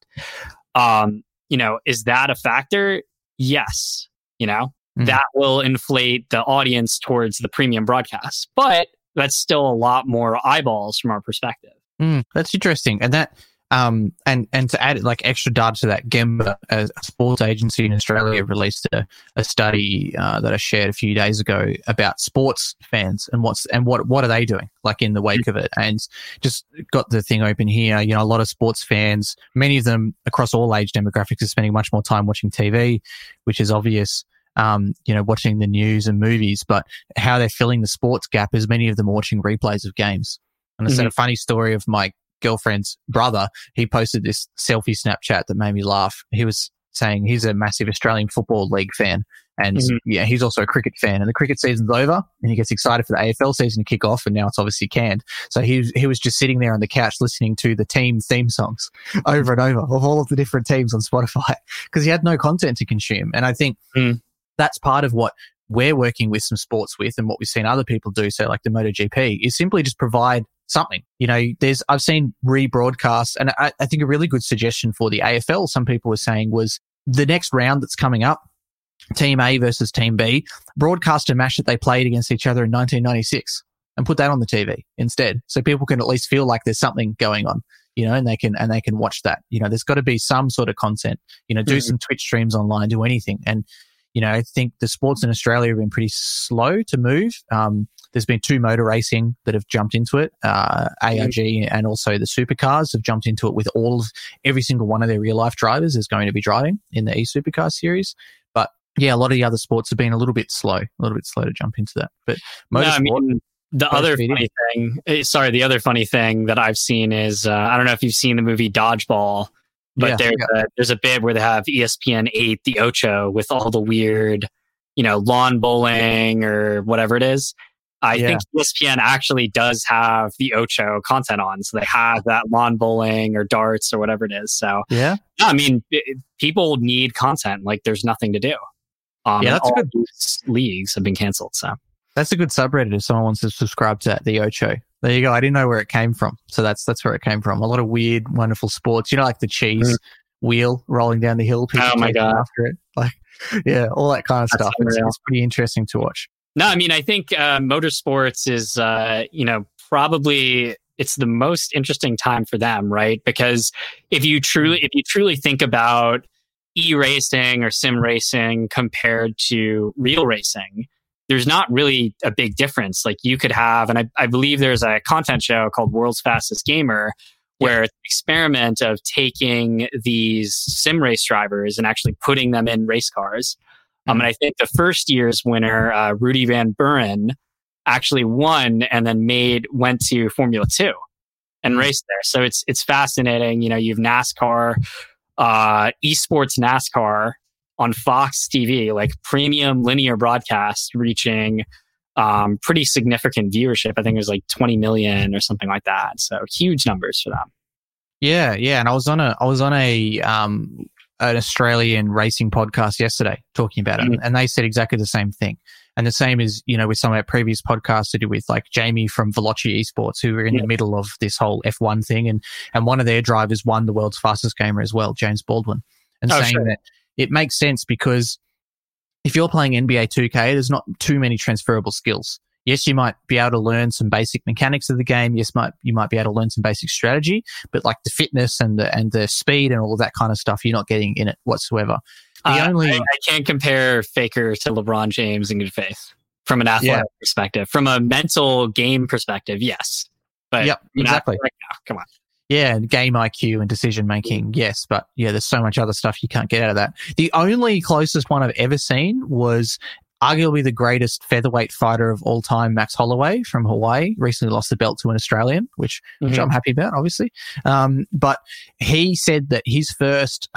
You know, is that a factor? Yes. You know, that will inflate the audience towards the premium broadcast, but that's still a lot more eyeballs from our perspective. That's interesting. And that, and to add like extra data to that, Gemba, a sports agency in Australia, released a study that I shared a few days ago about sports fans and what are they doing like in the wake of it, and just got the thing open here. You know, a lot of sports fans, many of them across all age demographics, are spending much more time watching TV, which is obvious. You know, watching the news and movies, but how they're filling the sports gap is many of them watching replays of games. And I said a funny story of my girlfriend's brother. He posted this selfie Snapchat that made me laugh. He was saying he's a massive Australian Football League fan, and yeah, he's also a cricket fan, and the cricket season's over and he gets excited for the AFL season to kick off, and now it's obviously canned. So he was just sitting there on the couch listening to the team theme songs over and over of all of the different teams on Spotify, because he had no content to consume. And I think that's part of what we're working with some sports with, and what we've seen other people do, so like the MotoGP, is simply just provide something. You know, there's, I've seen rebroadcasts, and I think a really good suggestion for the AFL, some people were saying, was the next round that's coming up, Team A versus Team B, broadcast a match that they played against each other in 1996 and put that on the TV instead. So people can at least feel like there's something going on, you know, and they can watch that. You know, there's got to be some sort of content, you know, do some Twitch streams online, do anything. And, you know, I think the sports in Australia have been pretty slow to move. There's been two motor racing that have jumped into it. ARG and also the Supercars have jumped into it with all of, every single one of their real life drivers is going to be driving in the e-Supercar series. But yeah, a lot of the other sports have been a little bit slow to jump into that. But motorsport. No, I mean, the other funny thing that I've seen is, I don't know if you've seen the movie Dodgeball, but there's a bit where they have ESPN 8, the Ocho, with all the weird, you know, lawn bowling or whatever it is. I think ESPN actually does have the Ocho content on. So they have that lawn bowling or darts or whatever it is. So, yeah I mean, people need content. Like, there's nothing to do. All good. These leagues have been canceled. So that's a good subreddit if someone wants to subscribe to the Ocho. There you go. I didn't know where it came from. So that's where it came from. A lot of weird, wonderful sports. You know, like the cheese wheel rolling down the hill. Oh, my God. After it. Like, yeah, all that kind of stuff. It's pretty interesting to watch. No, I mean, I think motorsports is, you know, probably it's the most interesting time for them, right? Because if you truly think about e-racing or sim racing compared to real racing, there's not really a big difference. Like, you could have, and I believe there's a content show called World's Fastest Gamer, where it's an experiment of taking these sim race drivers and actually putting them in race cars. And I think the first year's winner, Rudy Van Buren, actually won and then went to Formula 2 and raced there. So it's fascinating. You know, you have NASCAR, esports NASCAR on Fox TV, like premium linear broadcast, reaching pretty significant viewership. I think it was like 20 million or something like that. So huge numbers for them. Yeah. And I was on an Australian racing podcast yesterday talking about it, and they said exactly the same thing. And the same is, you know, with some of our previous podcasts to do with like Jamie from Veloci Esports, who were in the middle of this whole F1 thing, and one of their drivers won the world's fastest gamer as well, James Baldwin, and that it makes sense because if you're playing NBA 2K, there's not too many transferable skills. Yes, you might be able to learn some basic mechanics of the game. Yes, you might be able to learn some basic strategy, but like the fitness and the speed and all of that kind of stuff, you're not getting in it whatsoever. I can't compare Faker to LeBron James in good faith from an athletic perspective. From a mental game perspective, yes. But exactly. Right now, come on. Yeah, and game IQ and decision making, yes. But yeah, there's so much other stuff you can't get out of that. The only closest one I've ever seen was arguably the greatest featherweight fighter of all time, Max Holloway from Hawaii, recently lost the belt to an Australian, which I'm happy about, obviously. But he said that his first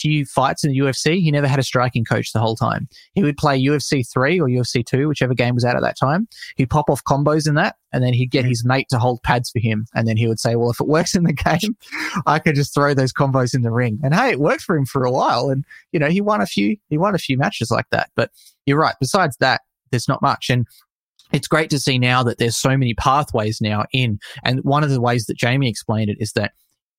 few fights in the UFC, he never had a striking coach the whole time. He would play UFC 3 or UFC 2, whichever game was out at that time. He'd pop off combos in that, and then he'd get his mate to hold pads for him. And then he would say, well, if it works in the game, I could just throw those combos in the ring. And hey, it worked for him for a while. And, you know, he won a few matches like that. But you're right. Besides that, there's not much. And it's great to see now that there's so many pathways now in. And one of the ways that Jamie explained it is that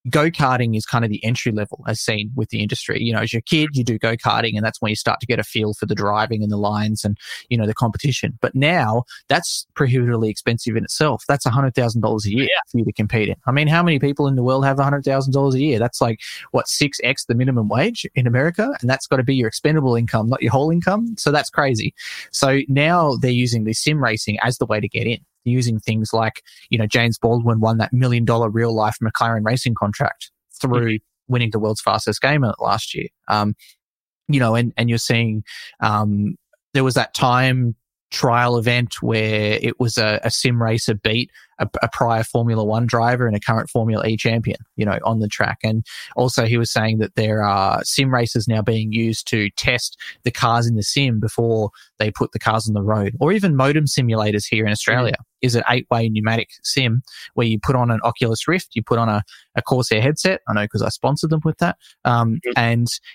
go-karting is kind of the entry level as seen with the industry. You know, as your kid, you do go-karting, and that's when you start to get a feel for the driving and the lines and, you know, the competition. But now that's prohibitively expensive in itself. That's $100,000 a year for you to compete in. I mean, how many people in the world have $100,000 a year? That's like, what, 6x the minimum wage in America? And that's got to be your expendable income, not your whole income. So that's crazy. So now they're using the sim racing as the way to get in. Using things like, you know, James Baldwin won that $1 million real life McLaren racing contract through winning the world's fastest gamer last year. You know, and you're seeing there was that time trial event where it was a sim racer beat a prior Formula One driver and a current Formula E champion, you know, on the track. And also he was saying that there are sim racers now being used to test the cars in the sim before they put the cars on the road, or even modem simulators here in Australia. Is an 8-way pneumatic sim where you put on an Oculus Rift, you put on a Corsair headset. I know because I sponsored them with that. And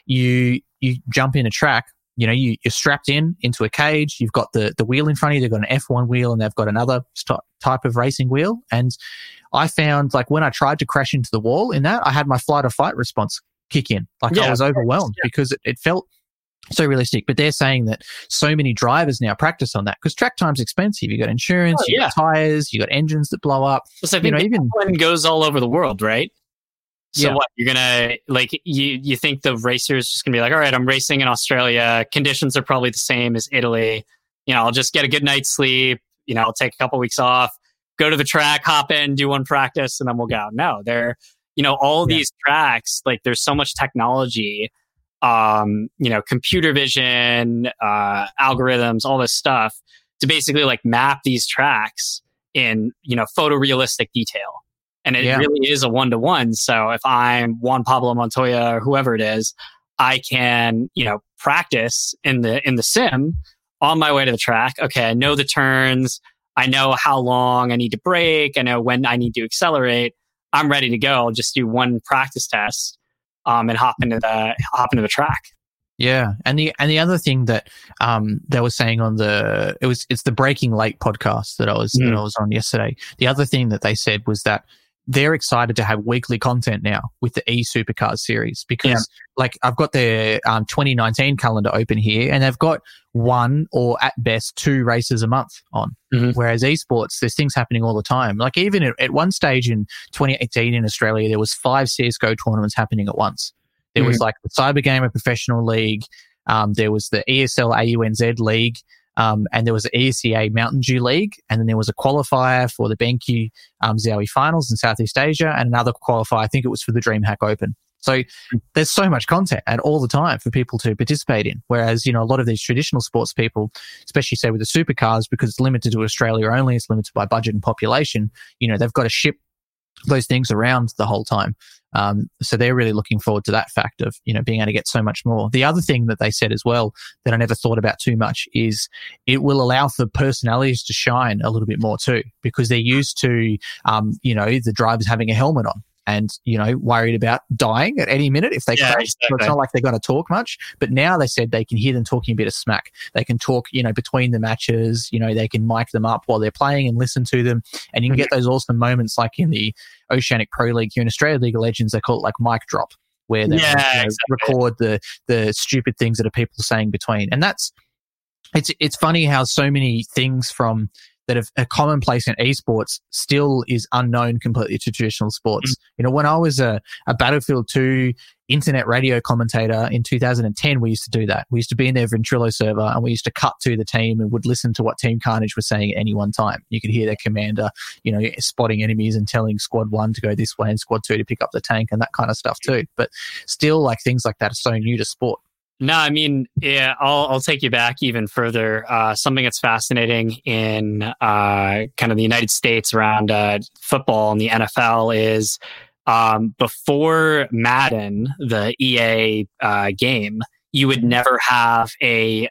you jump in a track, you know, you're strapped into a cage. You've got the wheel in front of you. They've got an F1 wheel and they've got another type of racing wheel. And I found, like, when I tried to crash into the wall in that, I had my flight or fight response kick in. Like, I was overwhelmed because it felt so realistic. But they're saying that so many drivers now practice on that because track time's expensive. You got insurance, you got tires, you got engines that blow up. So I think F1 goes all over the world, right? So what, you're going to, like, you think the racer is just going to be like, all right, I'm racing in Australia. Conditions are probably the same as Italy. You know, I'll just get a good night's sleep. You know, I'll take a couple weeks off, go to the track, hop in, do one practice, and then we'll go. No, they're, you know, all these tracks, like, there's so much technology, you know, computer vision, algorithms, all this stuff to basically, like, map these tracks in, you know, photorealistic detail. And it really is a one-to-one. So if I'm Juan Pablo Montoya or whoever it is, I can, you know, practice in the sim on my way to the track. Okay, I know the turns. I know how long I need to brake. I know when I need to accelerate. I'm ready to go. I'll just do one practice test, and hop into the track. Yeah, and the other thing that they were saying on it's the Breaking Late podcast that I was on yesterday. The other thing that they said was that they're excited to have weekly content now with the Supercars series because, like, I've got their 2019 calendar open here and they've got one or at best two races a month on. Mm-hmm. Whereas esports, there's things happening all the time. Like, even at one stage in 2018 in Australia, there was 5 CSGO tournaments happening at once. There was, like, the Cyber Gamer Professional League. There was the ESL AUNZ League. And there was the ESEA Mountain Dew League, and then there was a qualifier for the BenQ Zowie Finals in Southeast Asia, and another qualifier, I think it was for the DreamHack Open. So there's so much content and all the time for people to participate in. Whereas, you know, a lot of these traditional sports people, especially say with the supercars, because it's limited to Australia only, it's limited by budget and population, you know, they've got to ship those things around the whole time. So they're really looking forward to that fact of, you know, being able to get so much more. The other thing that they said as well that I never thought about too much is it will allow for personalities to shine a little bit more too, because they're used to, you know, the drivers having a helmet on and, you know, worried about dying at any minute if they crash. Exactly. So it's not like they're going to talk much. But now they said they can hear them talking a bit of smack. They can talk, you know, between the matches. You know, they can mic them up while they're playing and listen to them. And you can get those awesome moments like in the Oceanic Pro League here in Australia, League of Legends, they call it like mic drop, where they record the stupid things that are people saying between. And that's, it's funny how so many things from that have a commonplace in esports still is unknown completely to traditional sports. You know, when I was a Battlefield 2 internet radio commentator in 2010, we used to do that. We used to be in their Ventrilo server and we used to cut to the team and would listen to what Team Carnage was saying at any one time. You could hear their commander, you know, spotting enemies and telling squad 1 to go this way and squad 2 to pick up the tank and that kind of stuff too. But still, like, things like that are so new to sport. No, I mean, yeah, I'll take you back even further. Something that's fascinating in kind of the United States around football and the NFL is before Madden, the EA game, you would never have a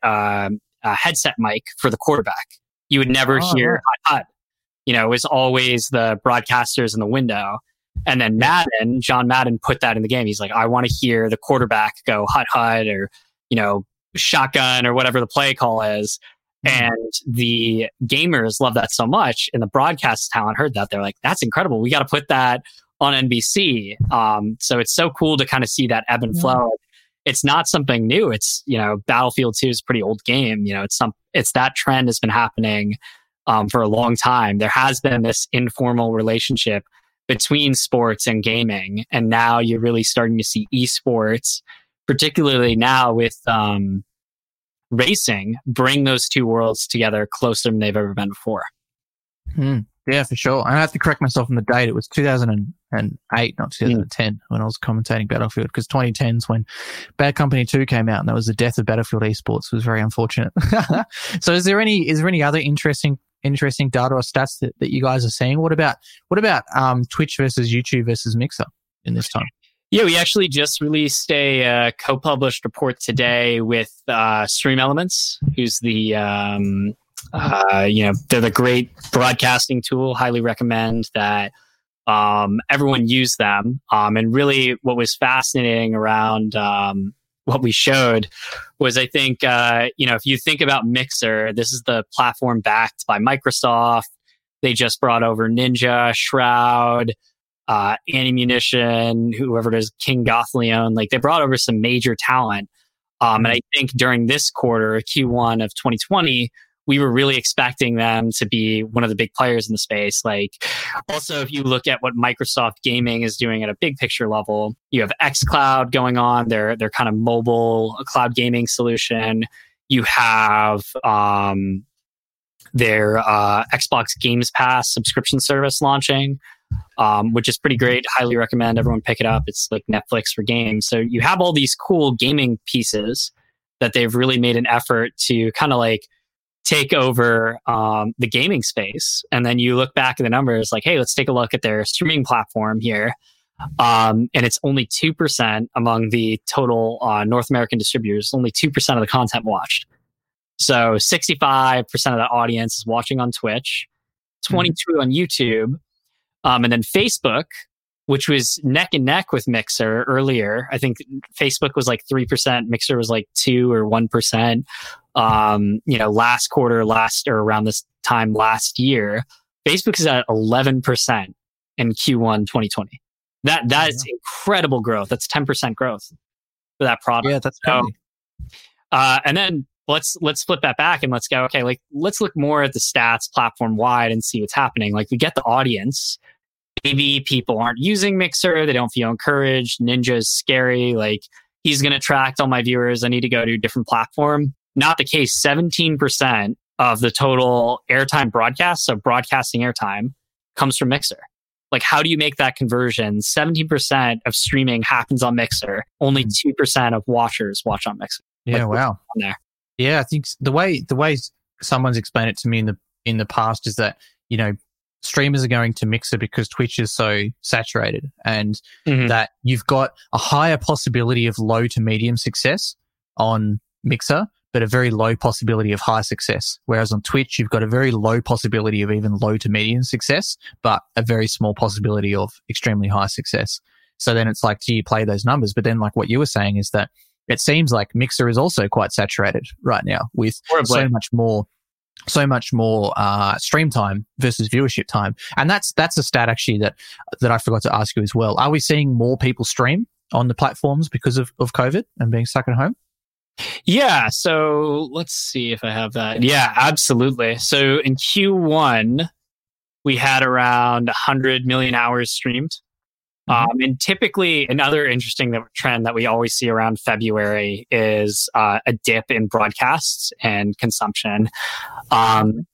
headset mic for the quarterback. You would never hear HUD. You know, it was always the broadcasters in the window. And then John Madden put that in the game. He's like, I want to hear the quarterback go hut or, you know, shotgun or whatever the play call is. And the gamers love that so much. And the broadcast talent heard that. They're like, that's incredible. We got to put that on NBC. So it's so cool to kind of see that ebb and flow. It's not something new. It's, you know, Battlefield 2 is a pretty old game. You know, it's that trend has been happening for a long time. There has been this informal relationship between sports and gaming. And now you're really starting to see esports, particularly now with racing, bring those two worlds together closer than they've ever been before. Yeah, for sure. I have to correct myself on the date. It was 2008, not 2010, when I was commentating Battlefield, because 2010's when Bad Company 2 came out, and that was the death of Battlefield esports. It was very unfortunate. So is there any other interesting data or stats that you guys are seeing? What about Twitch versus YouTube versus Mixer in this time? Yeah, we actually just released a co-published report today with Stream Elements, who's the you know, they're the great broadcasting tool. Highly recommend that everyone use them. And really, what was fascinating around what we showed was, I think, if you think about Mixer, this is the platform backed by Microsoft. They just brought over Ninja, Shroud, Ammunition, whoever it is, King Gothleon. Like, they brought over some major talent. And I think during this quarter, Q1 of 2020, we were really expecting them to be one of the big players in the space. Like, also, if you look at what Microsoft Gaming is doing at a big picture level, you have xCloud going on, their kind of mobile cloud gaming solution. You have their Xbox Games Pass subscription service launching, which is pretty great. Highly recommend everyone pick it up. It's like Netflix for games. So you have all these cool gaming pieces that they've really made an effort to kind of like take over the gaming space. And then you look back at the numbers, like, hey, let's take a look at their streaming platform here. And it's only 2% among the total North American distributors, only 2% of the content watched. So 65% of the audience is watching on Twitch, 22 on YouTube. And then Facebook, which was neck and neck with Mixer earlier. I think Facebook was like 3%, Mixer was like 2 or 1%. Around this time last year, Facebook is at 11% in Q1 2020. That is incredible growth. That's 10% growth for that product. Yeah, that's so, and then let's flip that back and let's go, okay, like, let's look more at the stats platform wide and see what's happening. Like, we get the audience. Maybe people aren't using Mixer. They don't feel encouraged. Ninja's scary. Like, he's going to attract all my viewers. I need to go to a different platform. Not the case. 17% of the total airtime broadcast, so broadcasting airtime, comes from Mixer. Like, how do you make that conversion? 17% of streaming happens on Mixer. Only 2% of watchers watch on Mixer. Yeah, like, wow. Yeah, I think the way someone's explained it to me in the past is that, you know, streamers are going to Mixer because Twitch is so saturated, and that you've got a higher possibility of low to medium success on Mixer, but a very low possibility of high success. Whereas on Twitch, you've got a very low possibility of even low to medium success, but a very small possibility of extremely high success. So then it's like, do you play those numbers? But then, like what you were saying, is that it seems like Mixer is also quite saturated right now with so much more stream time versus viewership time. And that's a stat actually that I forgot to ask you as well. Are we seeing more people stream on the platforms because of COVID and being stuck at home? Yeah. So let's see if I have that. Yeah, absolutely. So in Q1, we had around 100 million hours streamed. And typically, another interesting trend that we always see around February is a dip in broadcasts and consumption. What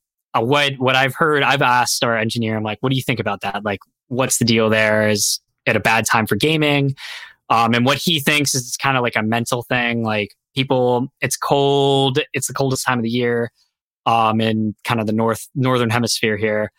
I've heard, I've asked our engineer, I'm like, what do you think about that? Like, what's the deal there? Is it a bad time for gaming? And what he thinks is it's kind of like a mental thing. Like, people, it's cold. It's the coldest time of the year in kind of the northern hemisphere here.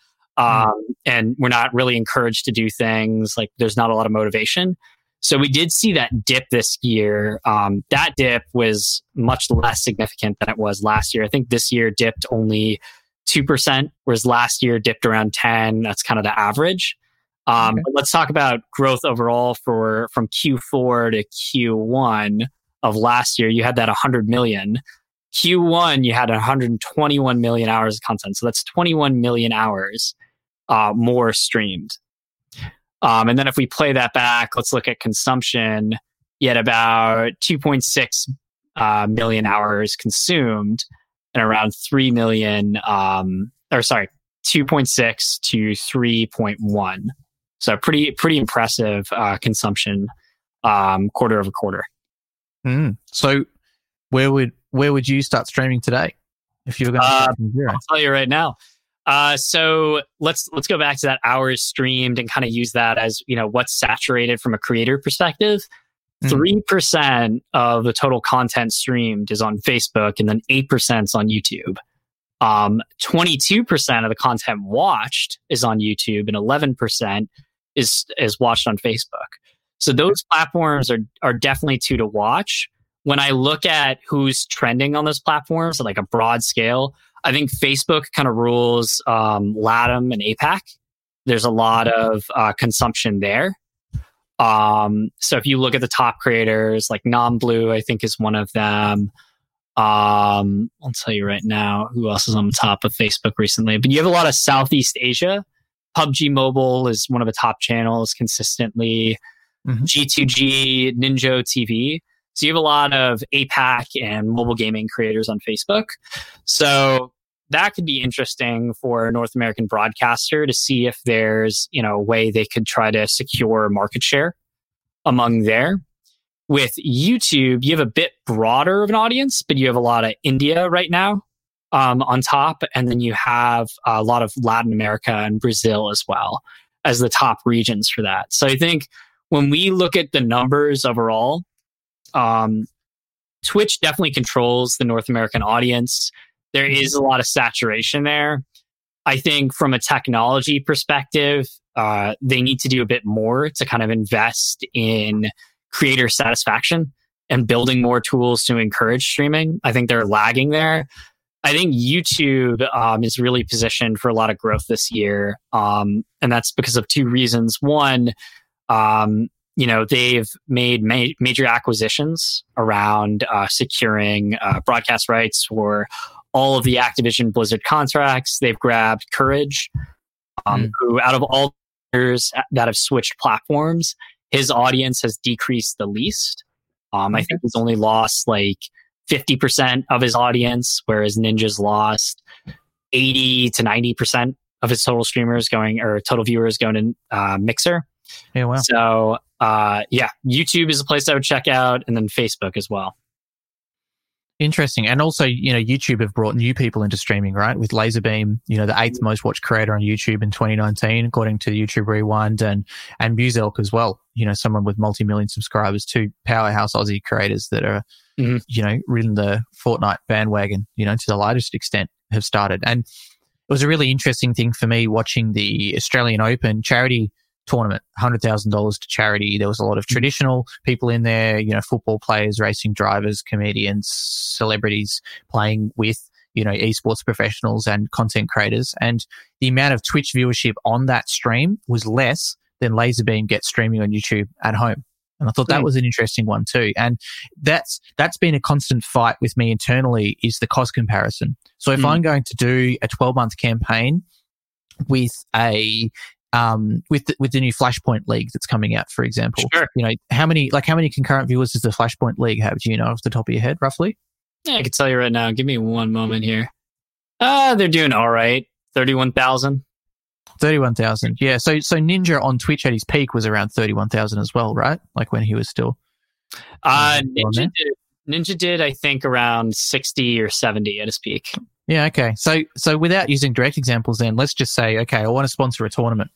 And we're not really encouraged to do things. Like, there's not a lot of motivation. So we did see that dip this year. That dip was much less significant than it was last year. I think this year dipped only 2%, whereas last year dipped around 10. That's kind of the average. But let's talk about growth overall from Q4 to Q1 of last year. You had that 100 million. Q1, you had 121 million hours of content. So that's 21 million hours more streamed. And then if we play that back, let's look at consumption. You had about 2.6 million hours consumed and around 3 million, 2.6 to 3.1. So pretty impressive consumption quarter over quarter. So where would you start streaming today if you were going to start from zero? I'll tell you right now. So let's go back to that hours streamed and kind of use that as, you know, what's saturated from a creator perspective. 3% of the total content streamed is on Facebook, and then 8% is on YouTube. 22% of the content watched is on YouTube, and 11% is watched on Facebook. So those platforms are definitely two to watch. When I look at who's trending on those platforms at like a broad scale, I think Facebook kind of rules LATAM and APAC. There's a lot of consumption there. So if you look at the top creators, like NonBlue, I think is one of them. I'll tell you right now who else is on the top of Facebook recently. But you have a lot of Southeast Asia. PUBG Mobile is one of the top channels consistently. Mm-hmm. G2G, Ninja TV. So you have a lot of APAC and mobile gaming creators on Facebook. So that could be interesting for a North American broadcaster to see if there's, you know, a way they could try to secure market share among there. With YouTube, you have a bit broader of an audience, but you have a lot of India right now on top. And then you have a lot of Latin America and Brazil as well as the top regions for that. So I think when we look at the numbers overall, Twitch definitely controls the North American audience. There is a lot of saturation there. I think from a technology perspective, they need to do a bit more to kind of invest in creator satisfaction and building more tools to encourage streaming. I think they're lagging there. I think YouTube is really positioned for a lot of growth this year. And that's because of two reasons. One, you know, they've made major acquisitions around securing broadcast rights for all of the Activision Blizzard contracts. They've grabbed Courage, who out of all players that have switched platforms, his audience has decreased the least. I think he's only lost like 50% of his audience, whereas Ninja's lost 80 to 90% of his total streamers going, or total viewers going to Mixer. Yeah, wow. So, yeah, YouTube is a place I would check out, and then Facebook as well. Interesting. And also, you know, YouTube have brought new people into streaming, right? With Laserbeam, you know, the 8th most watched creator on YouTube in 2019, according to YouTube Rewind, and Muzelk as well. You know, someone with multi-million subscribers, two powerhouse Aussie creators that are, you know, ridden the Fortnite bandwagon, you know, to the largest extent have started. And it was a really interesting thing for me watching the Australian Open charity tournament, $100,000 to charity. There was a lot of traditional people in there, you know, football players, racing drivers, comedians, celebrities playing with, you know, esports professionals and content creators. And the amount of Twitch viewership on that stream was less than Laserbeam gets streaming on YouTube at home. And I thought that was an interesting one too. And that's been a constant fight with me internally, is the cost comparison. So if I'm going to do a 12-month campaign with a with the new Flashpoint League that's coming out, for example, you know, how many concurrent viewers does the Flashpoint League have? Do you know off the top of your head, roughly? Yeah, I can tell you right now. Give me one moment here. They're doing all right. 31,000. 31,000. Yeah. So Ninja on Twitch at his peak was around 31,000 as well, right? Like when he was still. Ninja did I think around 60 or 70 at his peak. Yeah, okay. So without using direct examples then, let's just say, okay, I want to sponsor a tournament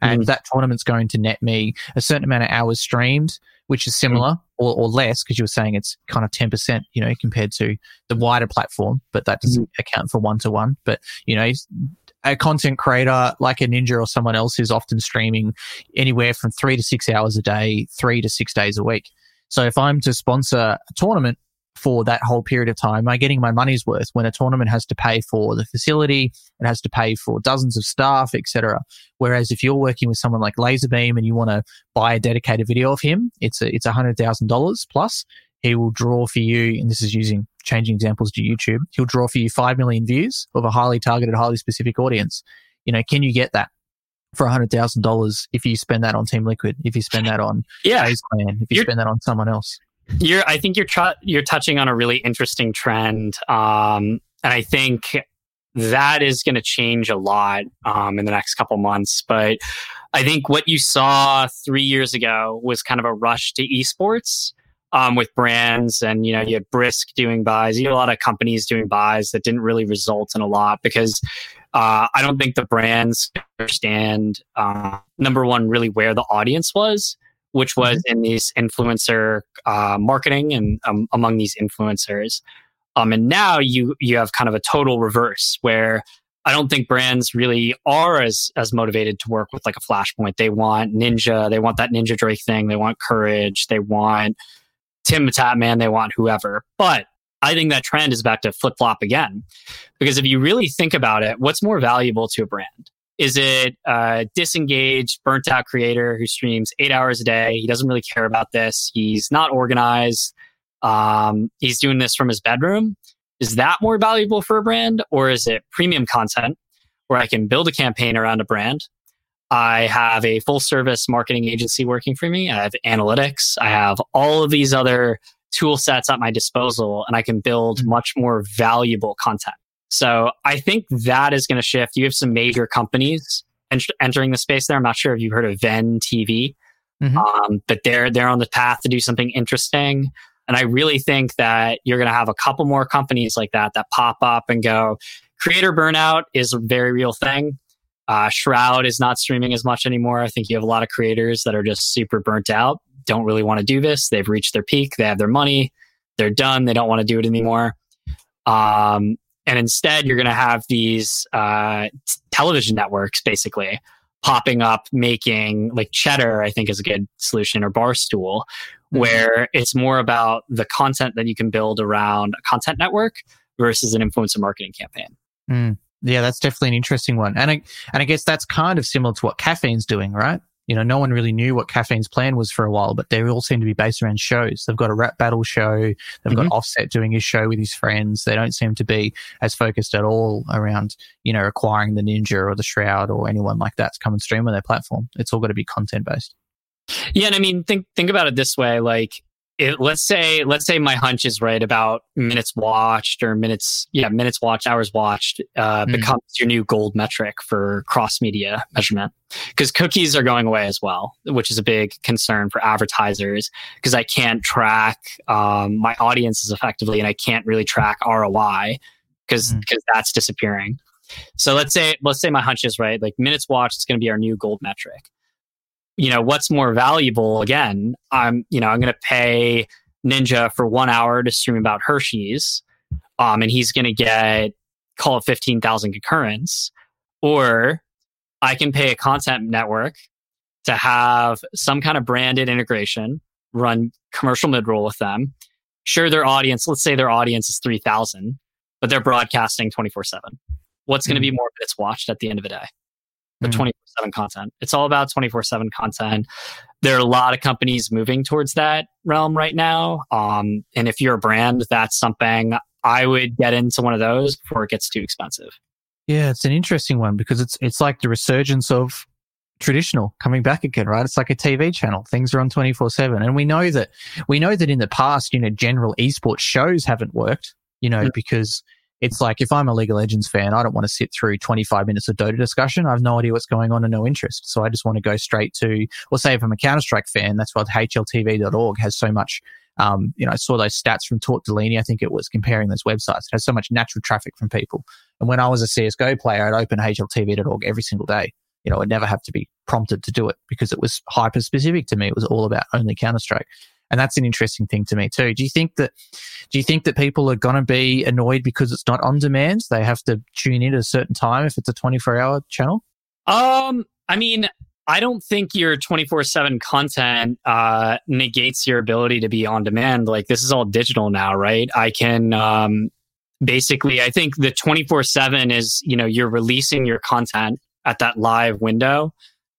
and that tournament's going to net me a certain amount of hours streamed, which is similar or less, because you were saying it's kind of 10%, you know, compared to the wider platform, but that doesn't account for one-to-one. But, you know, a content creator like a Ninja or someone else is often streaming anywhere from 3 to 6 hours a day, 3 to 6 days a week. So if I'm to sponsor a tournament for that whole period of time, am I getting my money's worth when a tournament has to pay for the facility, it has to pay for dozens of staff, etc.? Whereas if you're working with someone like Laserbeam and you want to buy a dedicated video of him, it's $100,000 plus. He will draw for you, and this is using changing examples to YouTube, he'll draw for you 5 million views of a highly targeted, highly specific audience. You know, can you get that for $100,000 if you spend that on Team Liquid, if you spend that on FaZe Clan, if you spend that on someone else? I think you're touching on a really interesting trend, and I think that is going to change a lot in the next couple months. But I think what you saw 3 years ago was kind of a rush to esports with brands, and you know, you had Brisk doing buys, you had a lot of companies doing buys that didn't really result in a lot because I don't think the brands understand number one, really where the audience was, which was in these influencer marketing and among these influencers. And now you have kind of a total reverse where I don't think brands really are as motivated to work with like a Flashpoint. They want Ninja, they want that Ninja Drake thing, they want Courage, they want Tim the Tapman, they want whoever. But I think that trend is about to flip-flop again. Because if you really think about it, what's more valuable to a brand? Is it a disengaged, burnt out creator who streams 8 hours a day? He doesn't really care about this. He's not organized. He's doing this from his bedroom. Is that more valuable for a brand? Or is it premium content where I can build a campaign around a brand? I have a full service marketing agency working for me. I have analytics. I have all of these other tool sets at my disposal, and I can build much more valuable content. So I think that is going to shift. You have some major companies entering the space there. I'm not sure if you've heard of Venn TV, but they're on the path to do something interesting. And I really think that you're going to have a couple more companies like that that pop up and go. Creator burnout is a very real thing. Shroud is not streaming as much anymore. I think you have a lot of creators that are just super burnt out, don't really want to do this. They've reached their peak. They have their money. They're done. They don't want to do it anymore. And instead, you're going to have these television networks basically popping up, making like Cheddar, I think is a good solution, or Barstool, where it's more about the content that you can build around a content network versus an influencer marketing campaign. Yeah, that's definitely an interesting one. And I guess that's kind of similar to what Caffeine's doing, right? You know, no one really knew what Caffeine's plan was for a while, but they all seem to be based around shows. They've got a rap battle show. They've got Offset doing his show with his friends. They don't seem to be as focused at all around, you know, acquiring the Ninja or the Shroud or anyone like that to come and stream on their platform. It's all got to be content-based. Yeah, and I mean, think about it this way. Like, let's say my hunch is right about minutes watched or minutes watched, hours watched becomes your new gold metric for cross-media measurement. Because cookies are going away as well, which is a big concern for advertisers because I can't track my audiences effectively and I can't really track ROI because that's disappearing. So let's say my hunch is right, like minutes watched is going to be our new gold metric. You know, what's more valuable? Again, I'm going to pay Ninja for 1 hour to stream about Hershey's, and he's going to get, call it 15,000 concurrents, or I can pay a content network to have some kind of branded integration, run commercial mid-roll with them. Sure, their audience, let's say their audience is 3,000, but they're broadcasting 24/7. What's going to be more minutes watched at the end of the day? The 24/7 content. It's all about 24/7 content. There are a lot of companies moving towards that realm right now. And if you're a brand, that's something I would get into one of those before it gets too expensive. Yeah, it's an interesting one because it's like the resurgence of traditional coming back again, right? It's like a TV channel. Things are on 24/7. And we know that in the past, you know, general esports shows haven't worked, you know, because it's like, if I'm a League of Legends fan, I don't want to sit through 25 minutes of Dota discussion. I have no idea what's going on and no interest. So I just want to go straight to, or say if I'm a Counter-Strike fan, that's why HLTV.org has so much, you know, I saw those stats from Tortellini, I think it was, comparing those websites. It has so much natural traffic from people. And when I was a CSGO player, I'd open HLTV.org every single day. You know, I'd never have to be prompted to do it because it was hyper-specific to me. It was all about only Counter-Strike. And that's an interesting thing to me too. Do you think that people are going to be annoyed because it's not on demand? They have to tune in at a certain time if it's a 24-hour channel? I mean, I don't think your 24/7 content negates your ability to be on demand. Like, this is all digital now, right? I can basically, I think the 24/7 is, you know, you're releasing your content at that live window,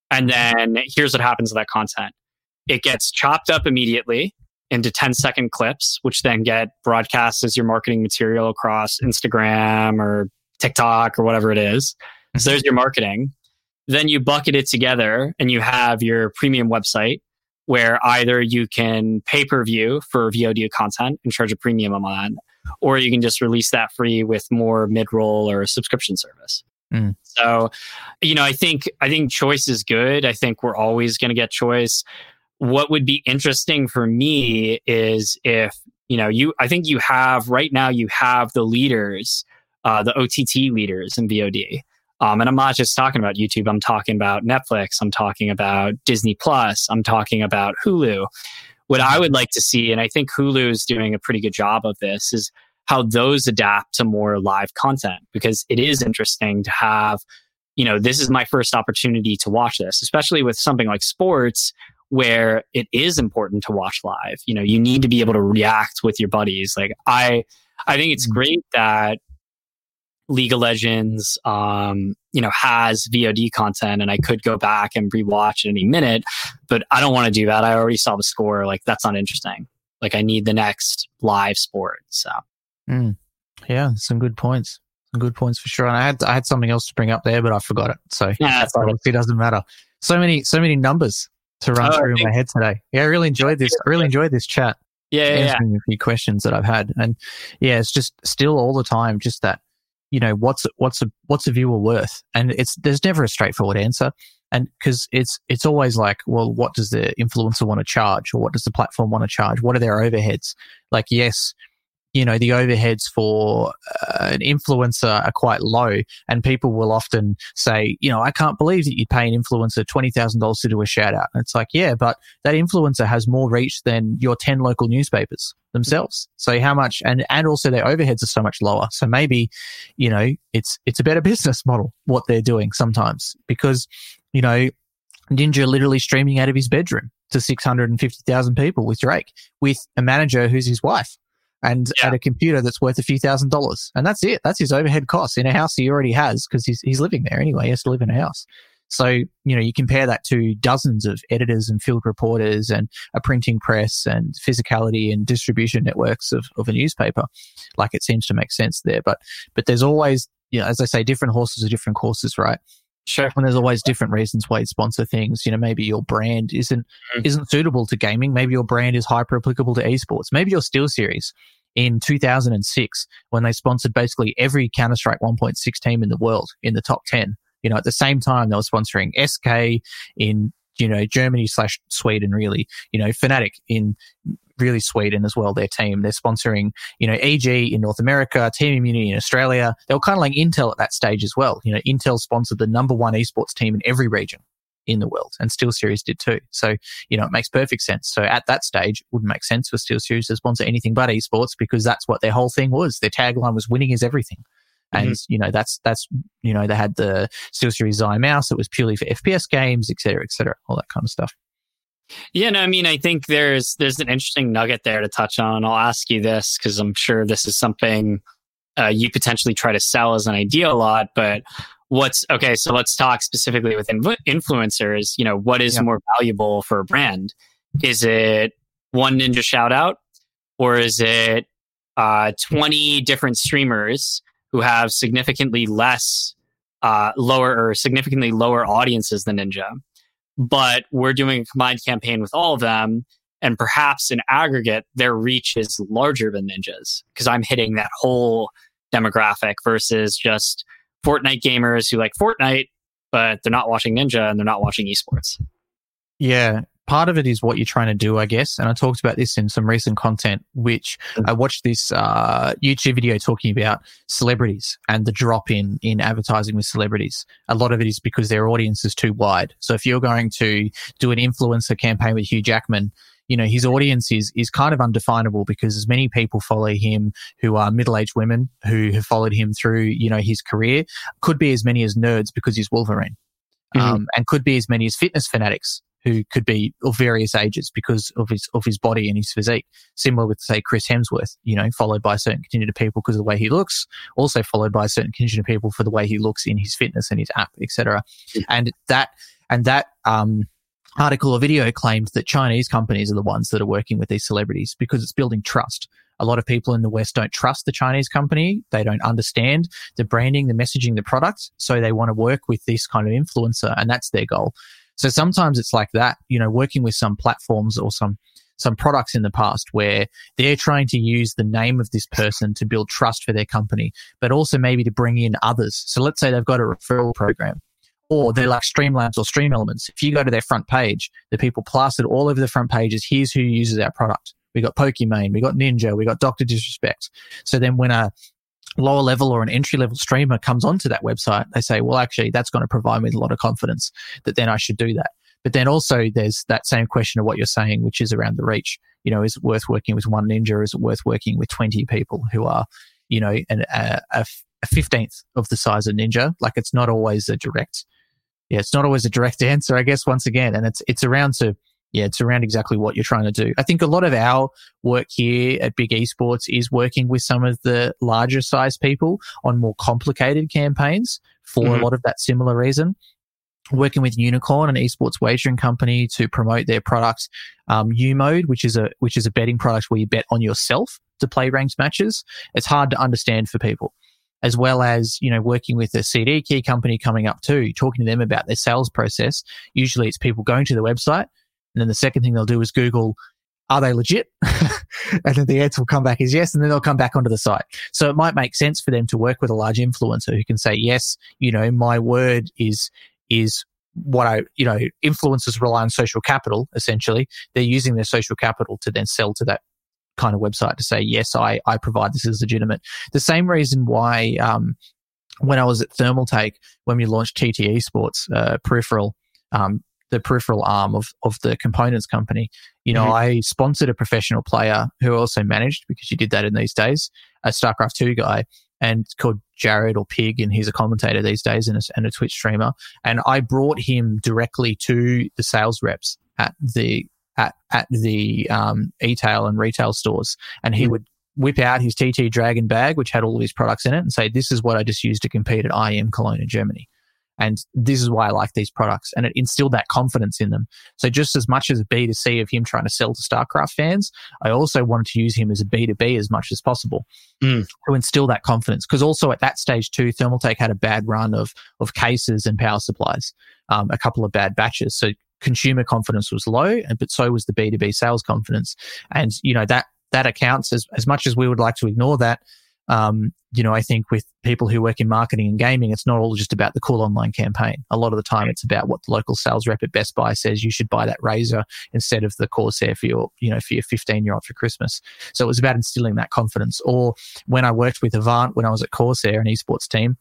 and then here's what happens to that content. It gets chopped up immediately into 10-second clips, which then get broadcast as your marketing material across Instagram or TikTok or whatever it is. So there's your marketing. Then you bucket it together and you have your premium website where either you can pay-per-view for VOD content and charge a premium amount, or you can just release that free with more mid-roll or a subscription service. So, you know, I think choice is good. I think we're always going to get choice. What would be interesting for me is if, you know, you have the leaders, the OTT leaders in VOD. And I'm not just talking about YouTube. I'm talking about Netflix. I'm talking about Disney Plus. I'm talking about Hulu. What I would like to see, and I think Hulu is doing a pretty good job of this, is how those adapt to more live content, because it is interesting to have, you know, this is my first opportunity to watch this, especially with something like sports, where it is important to watch live. You know, you need to be able to react with your buddies. Like, I think it's great that League of Legends, has VOD content, and I could go back and rewatch at any minute, but I don't want to do that. I already saw the score. Like, that's not interesting. Like, I need the next live sport. So, yeah, some good points. Some good points for sure. And I had something else to bring up there, but I forgot it. So yeah, it doesn't matter. So many numbers to run through in my head today. Yeah, I really enjoyed this. I really enjoyed this chat. Answering a few questions that I've had, and yeah, it's just still all the time, just that. You know, what's a viewer worth? And there's never a straightforward answer, and because it's always like, well, what does the influencer want to charge, or what does the platform want to charge? What are their overheads? Like, yes, you know, the overheads for an influencer are quite low, and people will often say, you know, I can't believe that you pay an influencer $20,000 to do a shout out. And it's like, yeah, but that influencer has more reach than your 10 local newspapers themselves. So how much, and also their overheads are so much lower. So maybe, you know, it's a better business model, what they're doing sometimes, because, you know, Ninja literally streaming out of his bedroom to 650,000 people with Drake, with a manager who's his wife. And at a computer that's worth a few $1,000s. And that's it. That's his overhead costs in a house he already has, because he's living there anyway. He has to live in a house. So, you know, you compare that to dozens of editors and field reporters and a printing press and physicality and distribution networks of a newspaper. Like, it seems to make sense there. But there's always, you know, as I say, different horses are different courses, right? Sure. And there's always different reasons why you sponsor things. You know, maybe your brand isn't suitable to gaming. Maybe your brand is hyper applicable to esports. Maybe your SteelSeries in 2006, when they sponsored basically every Counter-Strike 1.6 team in the world in the top 10, you know, at the same time they were sponsoring SK in, you know, Germany/Sweden, really, you know, Fnatic in really Sweden as well, their team. They're sponsoring, you know, EG in North America, Team Immunity in Australia. They were kind of like Intel at that stage as well. You know, Intel sponsored the number one esports team in every region in the world, and SteelSeries did too. So, you know, it makes perfect sense. So at that stage, it wouldn't make sense for SteelSeries to sponsor anything but esports, because that's what their whole thing was. Their tagline was winning is everything. And, you know, that's, you know, they had the SteelSeries Xi mouse. It was purely for FPS games, et cetera, all that kind of stuff. Yeah, no, I mean, I think there's an interesting nugget there to touch on. I'll ask you this, because I'm sure this is something you potentially try to sell as an idea a lot, but so let's talk specifically with influencers. You know, what is more valuable for a brand? Is it one Ninja shout out, or is it 20 different streamers who have significantly lower audiences than Ninja, but we're doing a combined campaign with all of them, and perhaps in aggregate, their reach is larger than Ninja's, because I'm hitting that whole demographic versus just Fortnite gamers who like Fortnite, but they're not watching Ninja and they're not watching esports. Yeah, part of it is what you're trying to do, I guess. And I talked about this in some recent content, which I watched this YouTube video talking about celebrities and the drop in advertising with celebrities. A lot of it is because their audience is too wide. So if you're going to do an influencer campaign with Hugh Jackman, you know, his audience is kind of undefinable, because as many people follow him who are middle-aged women who have followed him through, you know, his career, could be as many as nerds because he's Wolverine, and could be as many as fitness fanatics who could be of various ages because of his body and his physique. Similar with, say, Chris Hemsworth, you know, followed by a certain contingent of people because of the way he looks, also followed by a certain contingent of people for the way he looks in his fitness and his app, etc. And that article or video claimed that Chinese companies are the ones that are working with these celebrities because it's building trust. A lot of people in the West don't trust the Chinese company. They don't understand the branding, the messaging, the product. So they want to work with this kind of influencer, and that's their goal. So sometimes it's like that, you know, working with some platforms or some products in the past where they're trying to use the name of this person to build trust for their company, but also maybe to bring in others. So let's say they've got a referral program, or they're like Streamlabs or Stream Elements. If you go to their front page, the people plastered all over the front page is, here's who uses our product. We got Pokimane, we got Ninja, we got Dr. Disrespect. So then when a lower level or an entry level streamer comes onto that website, they say, well, actually, that's going to provide me with a lot of confidence that then I should do that. But then also there's that same question of what you're saying, which is around the reach. You know, is it worth working with one Ninja, or is it worth working with 20 people who are, you know, a 15th of the size of Ninja? Like, it's not always a direct answer, I guess, once again. And it's around to, yeah, it's around exactly what you're trying to do. I think a lot of our work here at Big Esports is working with some of the larger size people on more complicated campaigns for a lot of that similar reason. Working with Unicorn, an esports wagering company, to promote their products, U-Mode, which is a betting product where you bet on yourself to play ranked matches. It's hard to understand for people, as well as, you know, working with a CD key company coming up too, talking to them about their sales process. Usually it's people going to the website, and then the second thing they'll do is Google, are they legit? And then the answer will come back is yes, and then they'll come back onto the site. So it might make sense for them to work with a large influencer who can say, yes, you know, my word is what I, you know, influencers rely on social capital, essentially. They're using their social capital to then sell to that kind of website to say, yes, I provide this as legitimate. The same reason why when I was at Thermaltake, when we launched TT Esports peripheral, the peripheral arm of the components company, you know, I sponsored a professional player who also managed, because you did that in these days, a StarCraft 2 guy, and it's called Jared or Pig, and he's a commentator these days and a Twitch streamer. And I brought him directly to the sales reps at the e-tail and retail stores, and he would whip out his TT Dragon bag, which had all of his products in it, and say, this is what I just used to compete at IEM Cologne in Germany. And this is why I like these products. And it instilled that confidence in them. So just as much as a B2C of him trying to sell to StarCraft fans, I also wanted to use him as a B2B as much as possible to instill that confidence. Because also at that stage too, Thermaltake had a bad run of cases and power supplies, a couple of bad batches. So consumer confidence was low, but so was the B2B sales confidence. And, you know, that accounts, as much as we would like to ignore that, you know, I think with people who work in marketing and gaming, it's not all just about the cool online campaign. A lot of the time, it's about what the local sales rep at Best Buy says you should buy that razor instead of the Corsair for your 15-year-old for Christmas. So it was about instilling that confidence. Or when I worked with Avant, when I was at Corsair, an esports team,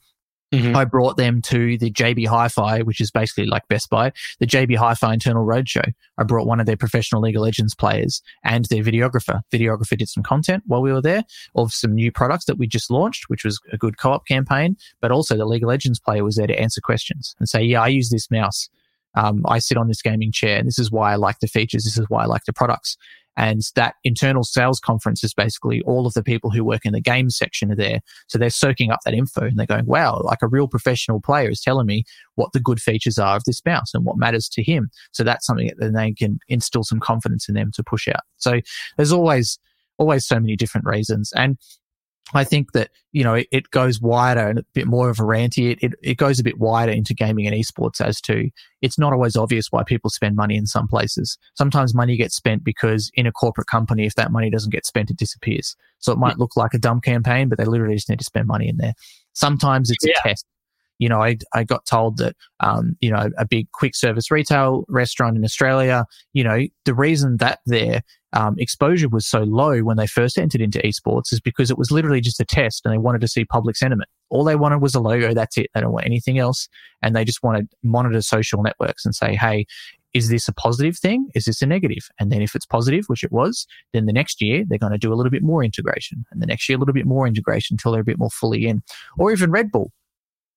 I brought them to the JB Hi-Fi, which is basically like Best Buy, the JB Hi-Fi Internal Roadshow. I brought one of their professional League of Legends players and their videographer. Videographer did some content while we were there of some new products that we just launched, which was a good co-op campaign, but also the League of Legends player was there to answer questions and say, yeah, I use this mouse. I sit on this gaming chair, and this is why I like the features. This is why I like the products. And that internal sales conference is basically all of the people who work in the game section are there. So they're soaking up that info and they're going, wow, like a real professional player is telling me what the good features are of this mouse and what matters to him. So that's something that they can instill some confidence in them to push out. So there's always so many different reasons. And I think that, you know, it goes wider and a bit more of a rant here. It goes a bit wider into gaming and esports as to it's not always obvious why people spend money in some places. Sometimes money gets spent because in a corporate company, if that money doesn't get spent, it disappears. So it might look like a dumb campaign, but they literally just need to spend money in there. Sometimes it's a test. You know, I got told that, you know, a big quick service retail restaurant in Australia, you know, the reason that their exposure was so low when they first entered into esports is because it was literally just a test and they wanted to see public sentiment. All they wanted was a logo. That's it. They don't want anything else. And they just want to monitor social networks and say, hey, is this a positive thing? Is this a negative? And then if it's positive, which it was, then the next year they're going to do a little bit more integration, and the next year a little bit more integration until they're a bit more fully in. Or even Red Bull.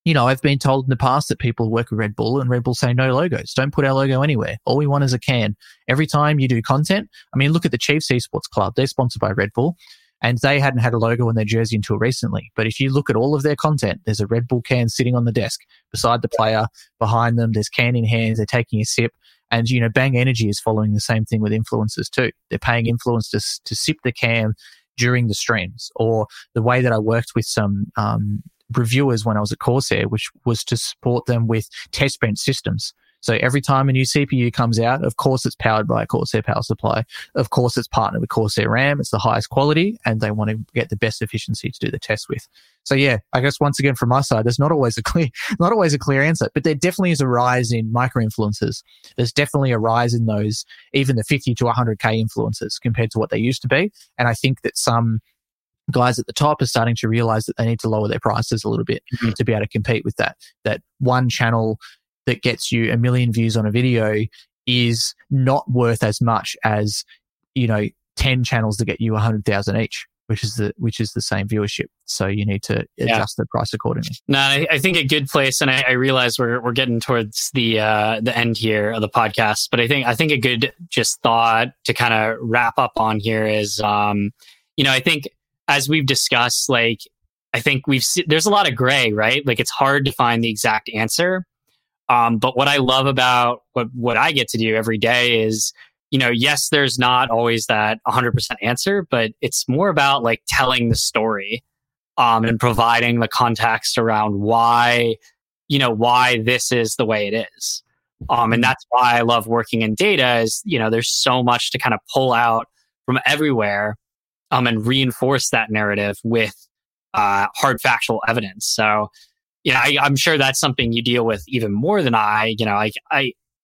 You know, I've been told in the past that people work with Red Bull, and Red Bull say, no logos. Don't put our logo anywhere. All we want is a can. Every time you do content, I mean, look at the Chiefs Esports Club. They're sponsored by Red Bull, and they hadn't had a logo on their jersey until recently. But if you look at all of their content, there's a Red Bull can sitting on the desk beside the player, behind them. There's can in hands. They're taking a sip. And, you know, Bang Energy is following the same thing with influencers too. They're paying influencers to sip the can during the streams. Or the way that I worked with some reviewers when I was at Corsair, which was to support them with test bench systems. So every time a new CPU comes out, of course it's powered by a Corsair power supply. Of course it's partnered with Corsair RAM. It's the highest quality, and they want to get the best efficiency to do the test with. So yeah, I guess once again from my side, there's not always a clear answer, but there definitely is a rise in micro influencers. There's definitely a rise in those, even the 50 to 100K influencers compared to what they used to be. And I think that some guys at the top are starting to realize that they need to lower their prices a little bit to be able to compete with that one channel that gets you 1 million views on a video is not worth as much as, you know, 10 channels that get you 100,000 each. which is the same viewership. So you need to adjust the price accordingly. No, I think a good place, and I realize we're getting towards the end here of the podcast, but I think a good just thought to kind of wrap up on here is, I think as we've discussed, like, I think there's a lot of gray, right? Like, it's hard to find the exact answer. But what I love about what I get to do every day is, yes, there's not always that 100% answer, but it's more about like telling the story, and providing the context around why this is the way it is. And that's why I love working in data is, there's so much to kind of pull out from everywhere, and reinforce that narrative with, hard factual evidence. So, I'm sure that's something you deal with even more than I,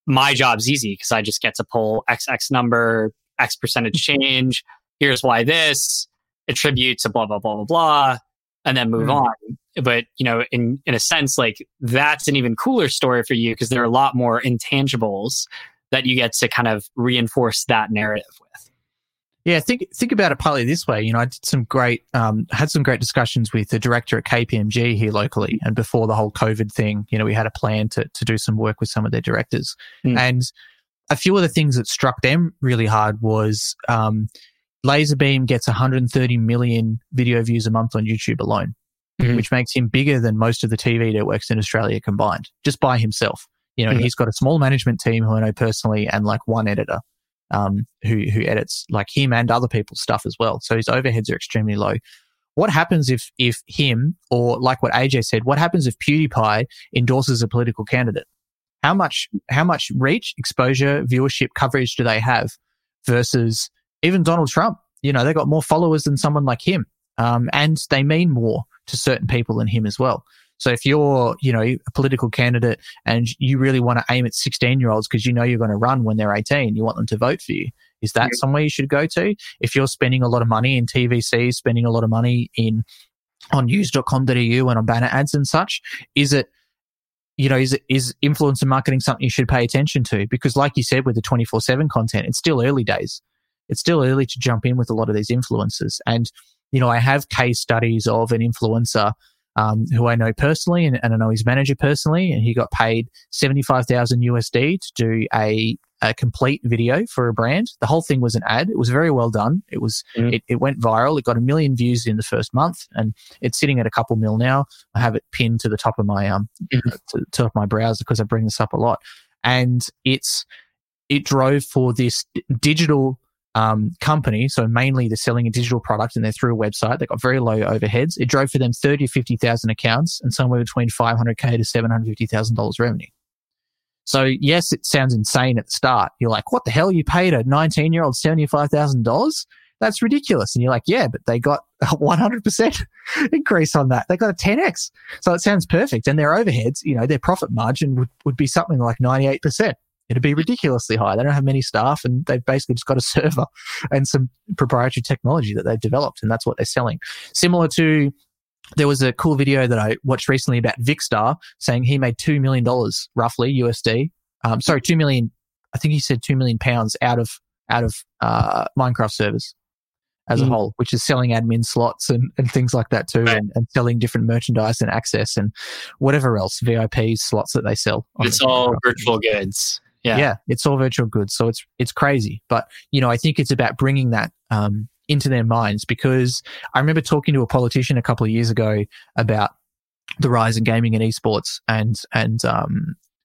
my job's easy because I just get to pull XX number, X percentage change. Here's why this attribute to blah, blah, blah, blah, blah, and then move on. But, in a sense, like that's an even cooler story for you because there are a lot more intangibles that you get to kind of reinforce that narrative with. Yeah, think about it partly this way. I did some had some great discussions with the director at KPMG here locally, and before the whole COVID thing, we had a plan to do some work with some of their directors. And a few of the things that struck them really hard was Laserbeam gets 130 million video views a month on YouTube alone, which makes him bigger than most of the TV networks in Australia combined, just by himself. And he's got a small management team who I know personally, and like one editor. Who edits like him and other people's stuff as well. So his overheads are extremely low. What happens if him, or like what AJ said, what happens if PewDiePie endorses a political candidate? How much reach, exposure, viewership, coverage do they have versus even Donald Trump? They got more followers than someone like him. And they mean more to certain people than him as well. So if you're, a political candidate and you really want to aim at 16-year-olds because you're going to run when they're 18, you want them to vote for you. Is that somewhere you should go to? If you're spending a lot of money in TVC, spending a lot of money on news.com.au and on banner ads and such, is influencer marketing something you should pay attention to? Because like you said, with the 24/7 content, it's still early days. It's still early to jump in with a lot of these influencers. And, I have case studies of an influencer who I know personally and I know his manager personally, and he got paid $75,000 to do a complete video for a brand. The whole thing was an ad. It was very well done. It was it went viral. It got 1 million views in the first month, and it's sitting at a couple mil now. I have it pinned to the top of my to my browser because I bring this up a lot, and it drove for this digital company, so mainly they're selling a digital product and they're through a website. They got very low overheads. It drove for them 30 to 50,000 accounts and somewhere between $500K to $750,000 revenue. So yes, it sounds insane at the start. You're like, what the hell? You paid a 19-year-old $75,000? That's ridiculous. And you're like, yeah, but they got a 100% increase on that. They got a 10x. So it sounds perfect. And their overheads, their profit margin would be something like 98%. It'd be ridiculously high. They don't have many staff, and they've basically just got a server and some proprietary technology that they've developed, and that's what they're selling. Similar to, there was a cool video that I watched recently about Vicstar saying he made $2 million roughly USD. Sorry, 2 million. I think he said 2 million pounds out of Minecraft servers as a whole, which is selling admin slots and things like that too, and selling different merchandise and access and whatever else, VIP slots that they sell. It's all virtual goods. Yeah, it's all virtual goods. So it's crazy. But, I think it's about bringing that into their minds, because I remember talking to a politician a couple of years ago about the rise in gaming and esports and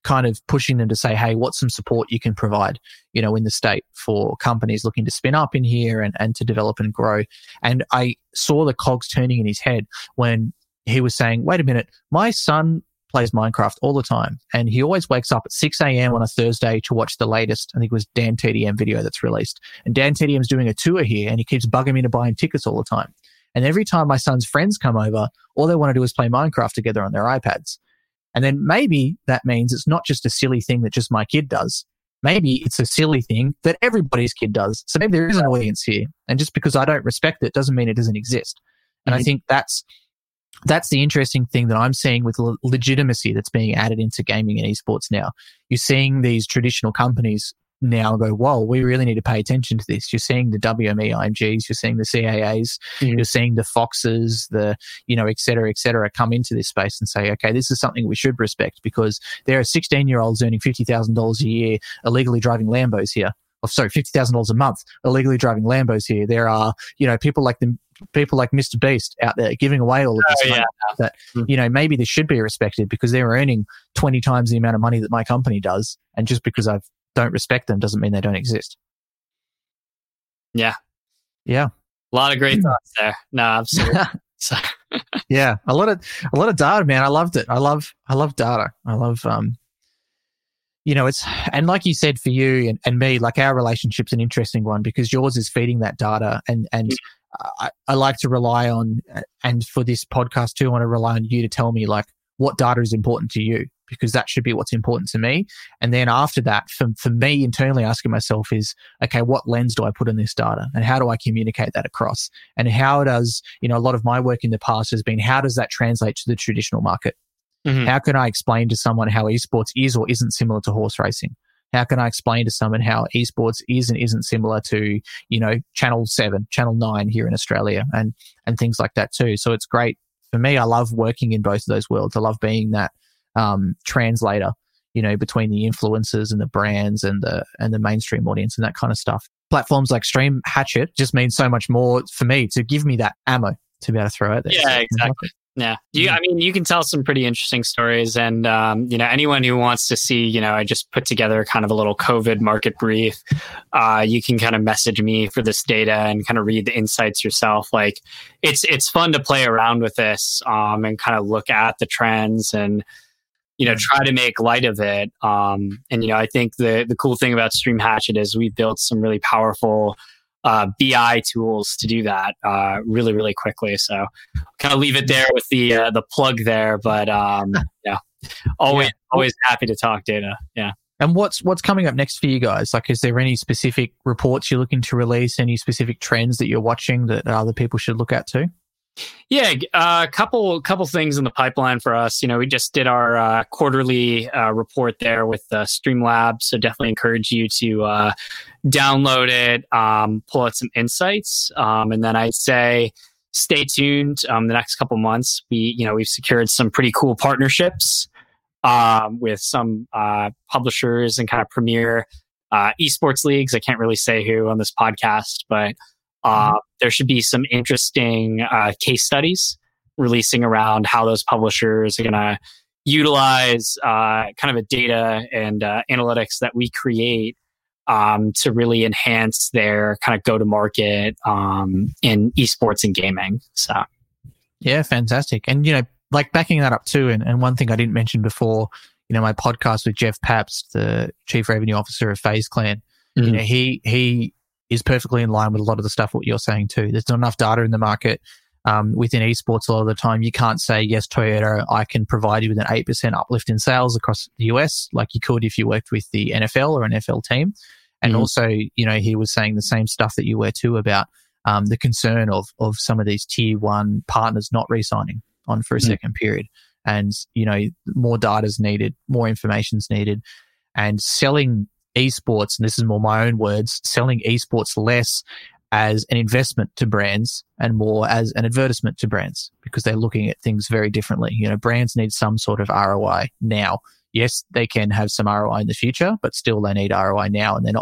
kind of pushing them to say, hey, what's some support you can provide, in the state for companies looking to spin up in here and to develop and grow. And I saw the cogs turning in his head when he was saying, wait a minute, my son plays Minecraft all the time, and he always wakes up at 6 a.m. on a Thursday to watch the latest, I think it was Dan TDM video that's released. And Dan TDM's doing a tour here, and he keeps bugging me to buy him tickets all the time. And every time my son's friends come over, all they want to do is play Minecraft together on their iPads. And then maybe that means it's not just a silly thing that just my kid does. Maybe it's a silly thing that everybody's kid does. So maybe there is an audience here. And just because I don't respect it doesn't mean it doesn't exist. And I think that's the interesting thing that I'm seeing with legitimacy that's being added into gaming and esports now. You're seeing these traditional companies now go, whoa, we really need to pay attention to this. You're seeing the WME IMGs, you're seeing the CAAs, you're seeing the Foxes, the, you know, et cetera, come into this space and say, okay, this is something we should respect because there are 16-year-olds earning $50,000 a year illegally driving Lambos here. Oh, sorry, $50,000 a month illegally driving Lambos here. There are, you know, people like Mr. Beast out there giving away all of this money that, you know, maybe this should be respected because they're earning 20 times the amount of money that my company does. And just because I don't respect them doesn't mean they don't exist. Yeah. Yeah. A lot of great thoughts there. No, absolutely. Yeah. A lot of data, man. I loved it. I love data. I love, you know, it's, and like you said, for you and me, like our relationship's an interesting one because yours is feeding that data and I like to rely on, and for this podcast too, I want to rely on you to tell me like what data is important to you because that should be what's important to me. And then after that, for me internally asking myself is, okay, what lens do I put on this data and how do I communicate that across? And how does, you know, a lot of my work in the past has been, how does that translate to the traditional market? Mm-hmm. How can I explain to someone how esports is or isn't similar to horse racing? How can I explain to someone how esports is and isn't similar to, you know, Channel 7, Channel 9 here in Australia and things like that too. So it's great. For me, I love working in both of those worlds. I love being that translator, you know, between the influencers and the brands and the mainstream audience and that kind of stuff. Platforms like Stream Hatchet just means so much more for me to give me that ammo to be able to throw out there. Yeah, so exactly. Yeah. I mean, you can tell some pretty interesting stories and, you know, anyone who wants to see, you know, I just put together kind of a little COVID market brief. You can kind of message me for this data and kind of read the insights yourself. Like it's fun to play around with this, and kind of look at the trends and, you know, try to make light of it. And, you know, I think the cool thing about Stream Hatchet is we built some really powerful BI tools to do that really, really quickly. So kind of leave it there with the plug there, but yeah, always happy to talk data. Yeah. And what's coming up next for you guys? Like, is there any specific reports you're looking to release, any specific trends that you're watching that other people should look at too? Yeah, a couple things in the pipeline for us. You know, we just did our quarterly report there with Streamlabs, so definitely encourage you to download it, pull out some insights, and then I'd say stay tuned. The next couple months, we've secured some pretty cool partnerships with some publishers and kind of premier esports leagues. I can't really say who on this podcast, but. There should be some interesting case studies releasing around how those publishers are going to utilize kind of a data and analytics that we create to really enhance their kind of go-to-market in esports and gaming. So, yeah, fantastic. And, you know, like backing that up too, and one thing I didn't mention before, you know, my podcast with Jeff Pabst, the Chief Revenue Officer of FaZe Clan, you know, he is perfectly in line with a lot of the stuff what you're saying too. There's not enough data in the market within esports a lot of the time. You can't say, yes, Toyota, I can provide you with an 8% uplift in sales across the US like you could if you worked with the NFL or an NFL team. And also, you know, he was saying the same stuff that you were too about the concern of some of these tier one partners not re-signing on for a second period. And, you know, more data's needed, more information's needed. And selling esports, and this is more my own words, selling esports less as an investment to brands and more as an advertisement to brands because they're looking at things very differently. You know, brands need some sort of ROI now. Yes, they can have some ROI in the future, but still they need ROI now, and they're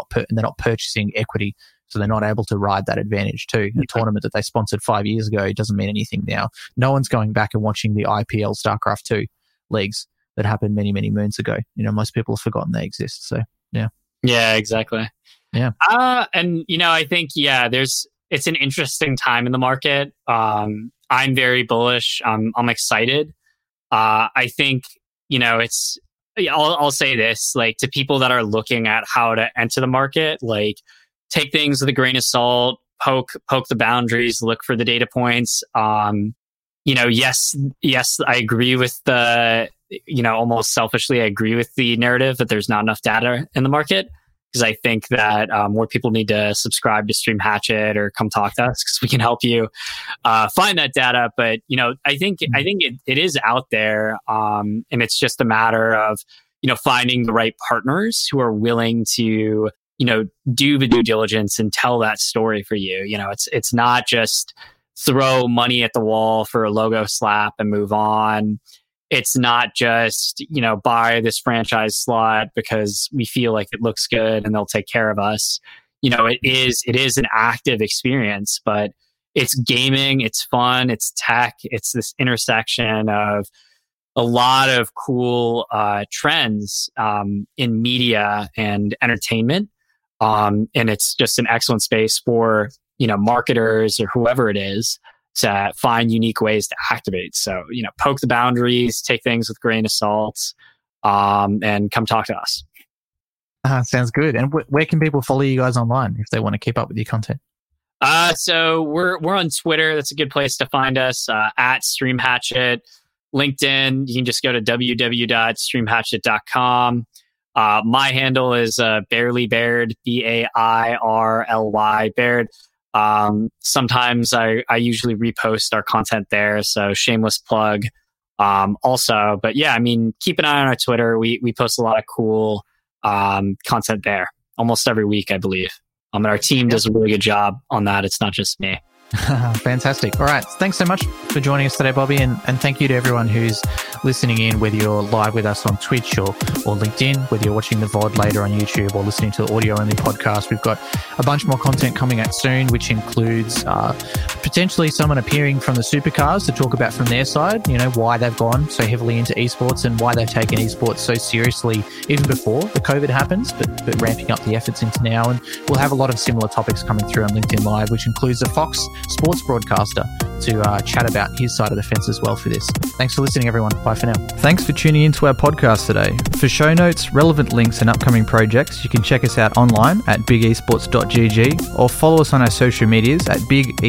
not purchasing equity, so they're not able to ride that advantage too. A tournament that they sponsored 5 years ago doesn't mean anything now. No one's going back and watching the IPL StarCraft 2 leagues that happened many, many moons ago. You know, most people have forgotten they exist. So, yeah. Yeah, exactly. Yeah. And, you know, I think, yeah, it's an interesting time in the market. I'm very bullish. I'm excited. I think, you know, I'll say this, like to people that are looking at how to enter the market, like take things with a grain of salt, poke the boundaries, look for the data points. You know, yes, I agree with you know, almost selfishly, I agree with the narrative that there's not enough data in the market because I think that more people need to subscribe to Stream Hatchet or come talk to us because we can help you find that data. But, you know, I think it is out there and it's just a matter of, you know, finding the right partners who are willing to you know, do the due diligence and tell that story for you. You know, it's not just throw money at the wall for a logo slap and move on. It's not just, you know, buy this franchise slot because we feel like it looks good and they'll take care of us. You know, it is an active experience, but it's gaming, it's fun, it's tech, it's this intersection of a lot of cool trends in media and entertainment. And it's just an excellent space for, you know, marketers or whoever it is to find unique ways to activate. So, you know, poke the boundaries, take things with grain of salt, and come talk to us. Sounds good. And where can people follow you guys online if they want to keep up with your content? So we're on Twitter. That's a good place to find us, at Stream Hatchet. LinkedIn, you can just go to www.streamhatchet.com. My handle is Barely Baird, Bairly, Baird. Sometimes I usually repost our content there, so shameless plug. Also, but yeah, I mean, keep an eye on our Twitter. We post a lot of cool content there almost every week, I believe. And our team does a really good job on that. It's not just me. Fantastic. All right. Thanks so much for joining us today, Bobby. And thank you to everyone who's listening in, whether you're live with us on Twitch or LinkedIn, whether you're watching the VOD later on YouTube or listening to the audio-only podcast. We've got a bunch more content coming out soon, which includes potentially someone appearing from the Supercars to talk about from their side, you know, why they've gone so heavily into esports and why they've taken esports so seriously even before the COVID happens, but ramping up the efforts into now. And we'll have a lot of similar topics coming through on LinkedIn Live, which includes the Fox sports broadcaster to chat about his side of the fence as well for this. Thanks for listening, everyone. Bye for now. Thanks for tuning into our podcast today. For show notes, relevant links and upcoming projects, you can check us out online at bigesports.gg or follow us on our social medias at bigesports_gg.